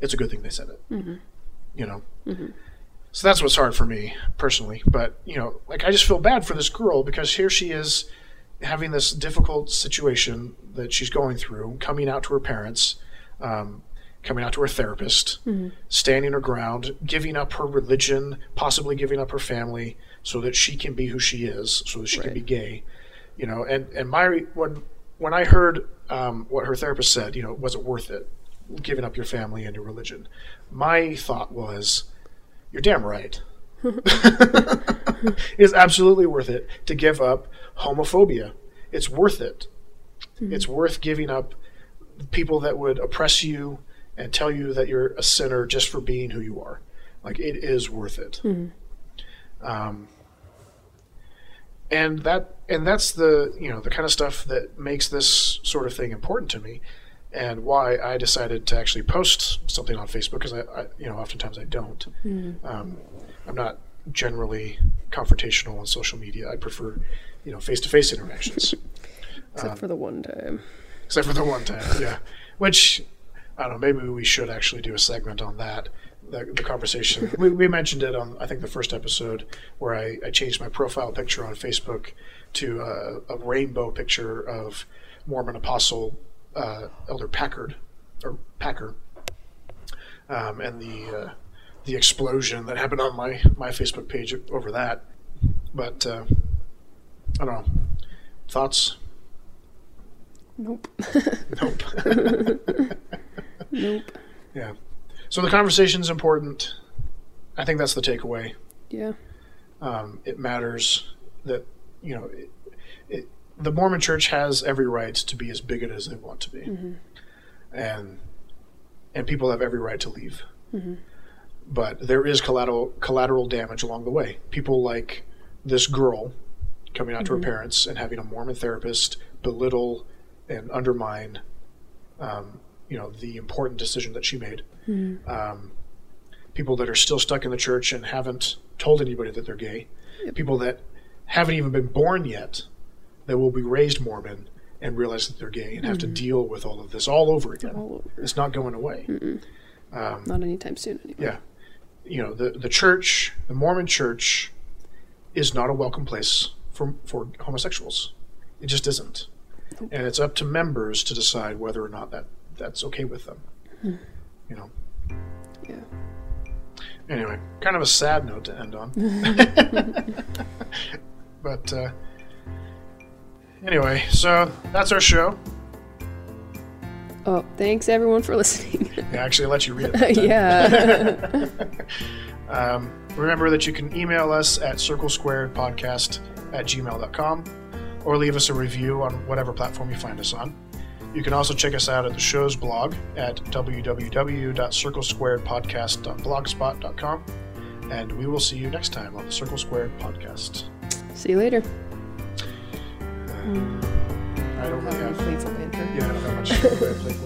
it's a good thing they said it. Mm-hmm. You know? Mm-hmm. So that's what's hard for me, personally. But, you know, like, I just feel bad for this girl, because here she is having this difficult situation that she's going through, coming out to her parents, um, coming out to her therapist, mm-hmm. standing her ground, giving up her religion, possibly giving up her family so that she can be who she is, so that she right. can be gay, you know, and, and my, when, when I heard, um, what her therapist said, you know, was it worth it giving up your family and your religion? My thought was, you're damn right. It is absolutely worth it to give up homophobia. It's worth it. Mm-hmm. It's worth giving up people that would oppress you and tell you that you're a sinner just for being who you are. Like, it is worth it. Mm-hmm. Um, and that and that's the you know the kind of stuff that makes this sort of thing important to me. and why I decided to actually post something on Facebook, because I, I, you know, oftentimes I don't. Mm. Um, I'm not generally confrontational on social media. I prefer, you know, face-to-face interactions. Except um, for the one time. Except for the one time, yeah. Which, I don't know, maybe we should actually do a segment on that. The, the conversation we, we mentioned it on I think the first episode, where I, I changed my profile picture on Facebook to uh, a rainbow picture of Mormon apostle uh, Elder Packard or Packer, um, and the uh, the explosion that happened on my my Facebook page over that. But uh, I don't know, thoughts? Nope. Nope. Nope. Yeah. So the conversation's important. I think that's the takeaway. Yeah. Um, it matters that, you know, it, it, the Mormon Church has every right to be as bigoted as they want to be. Mm-hmm. And and people have every right to leave. Mm-hmm. But there is collateral collateral damage along the way. People like this girl coming out mm-hmm. to her parents and having a Mormon therapist belittle and undermine um you know, the important decision that she made. Mm. Um, people that are still stuck in the church and haven't told anybody that they're gay. Yep. People that haven't even been born yet that will be raised Mormon and realize that they're gay and mm-hmm. have to deal with all of this all over again. All over. It's not going away. Um, not anytime soon anyway. Yeah. You know, the, the church, the Mormon church, is not a welcome place for, for homosexuals. It just isn't. Nope. And it's up to members to decide whether or not that that's okay with them, mm. you know. Yeah. Anyway, kind of a sad note to end on. But uh, anyway, so that's our show. Oh, thanks everyone for listening. Yeah, actually, I let you read it. Yeah. um, remember that you can email us at circle squared podcast at gmail dot com, or leave us a review on whatever platform you find us on. You can also check us out at the show's blog at w w w dot circle squared podcast dot blogspot dot com. And we will see you next time on the Circle Squared Podcast. See you later. Uh, mm. I don't really have... Playful banter. Yeah, I don't have much playful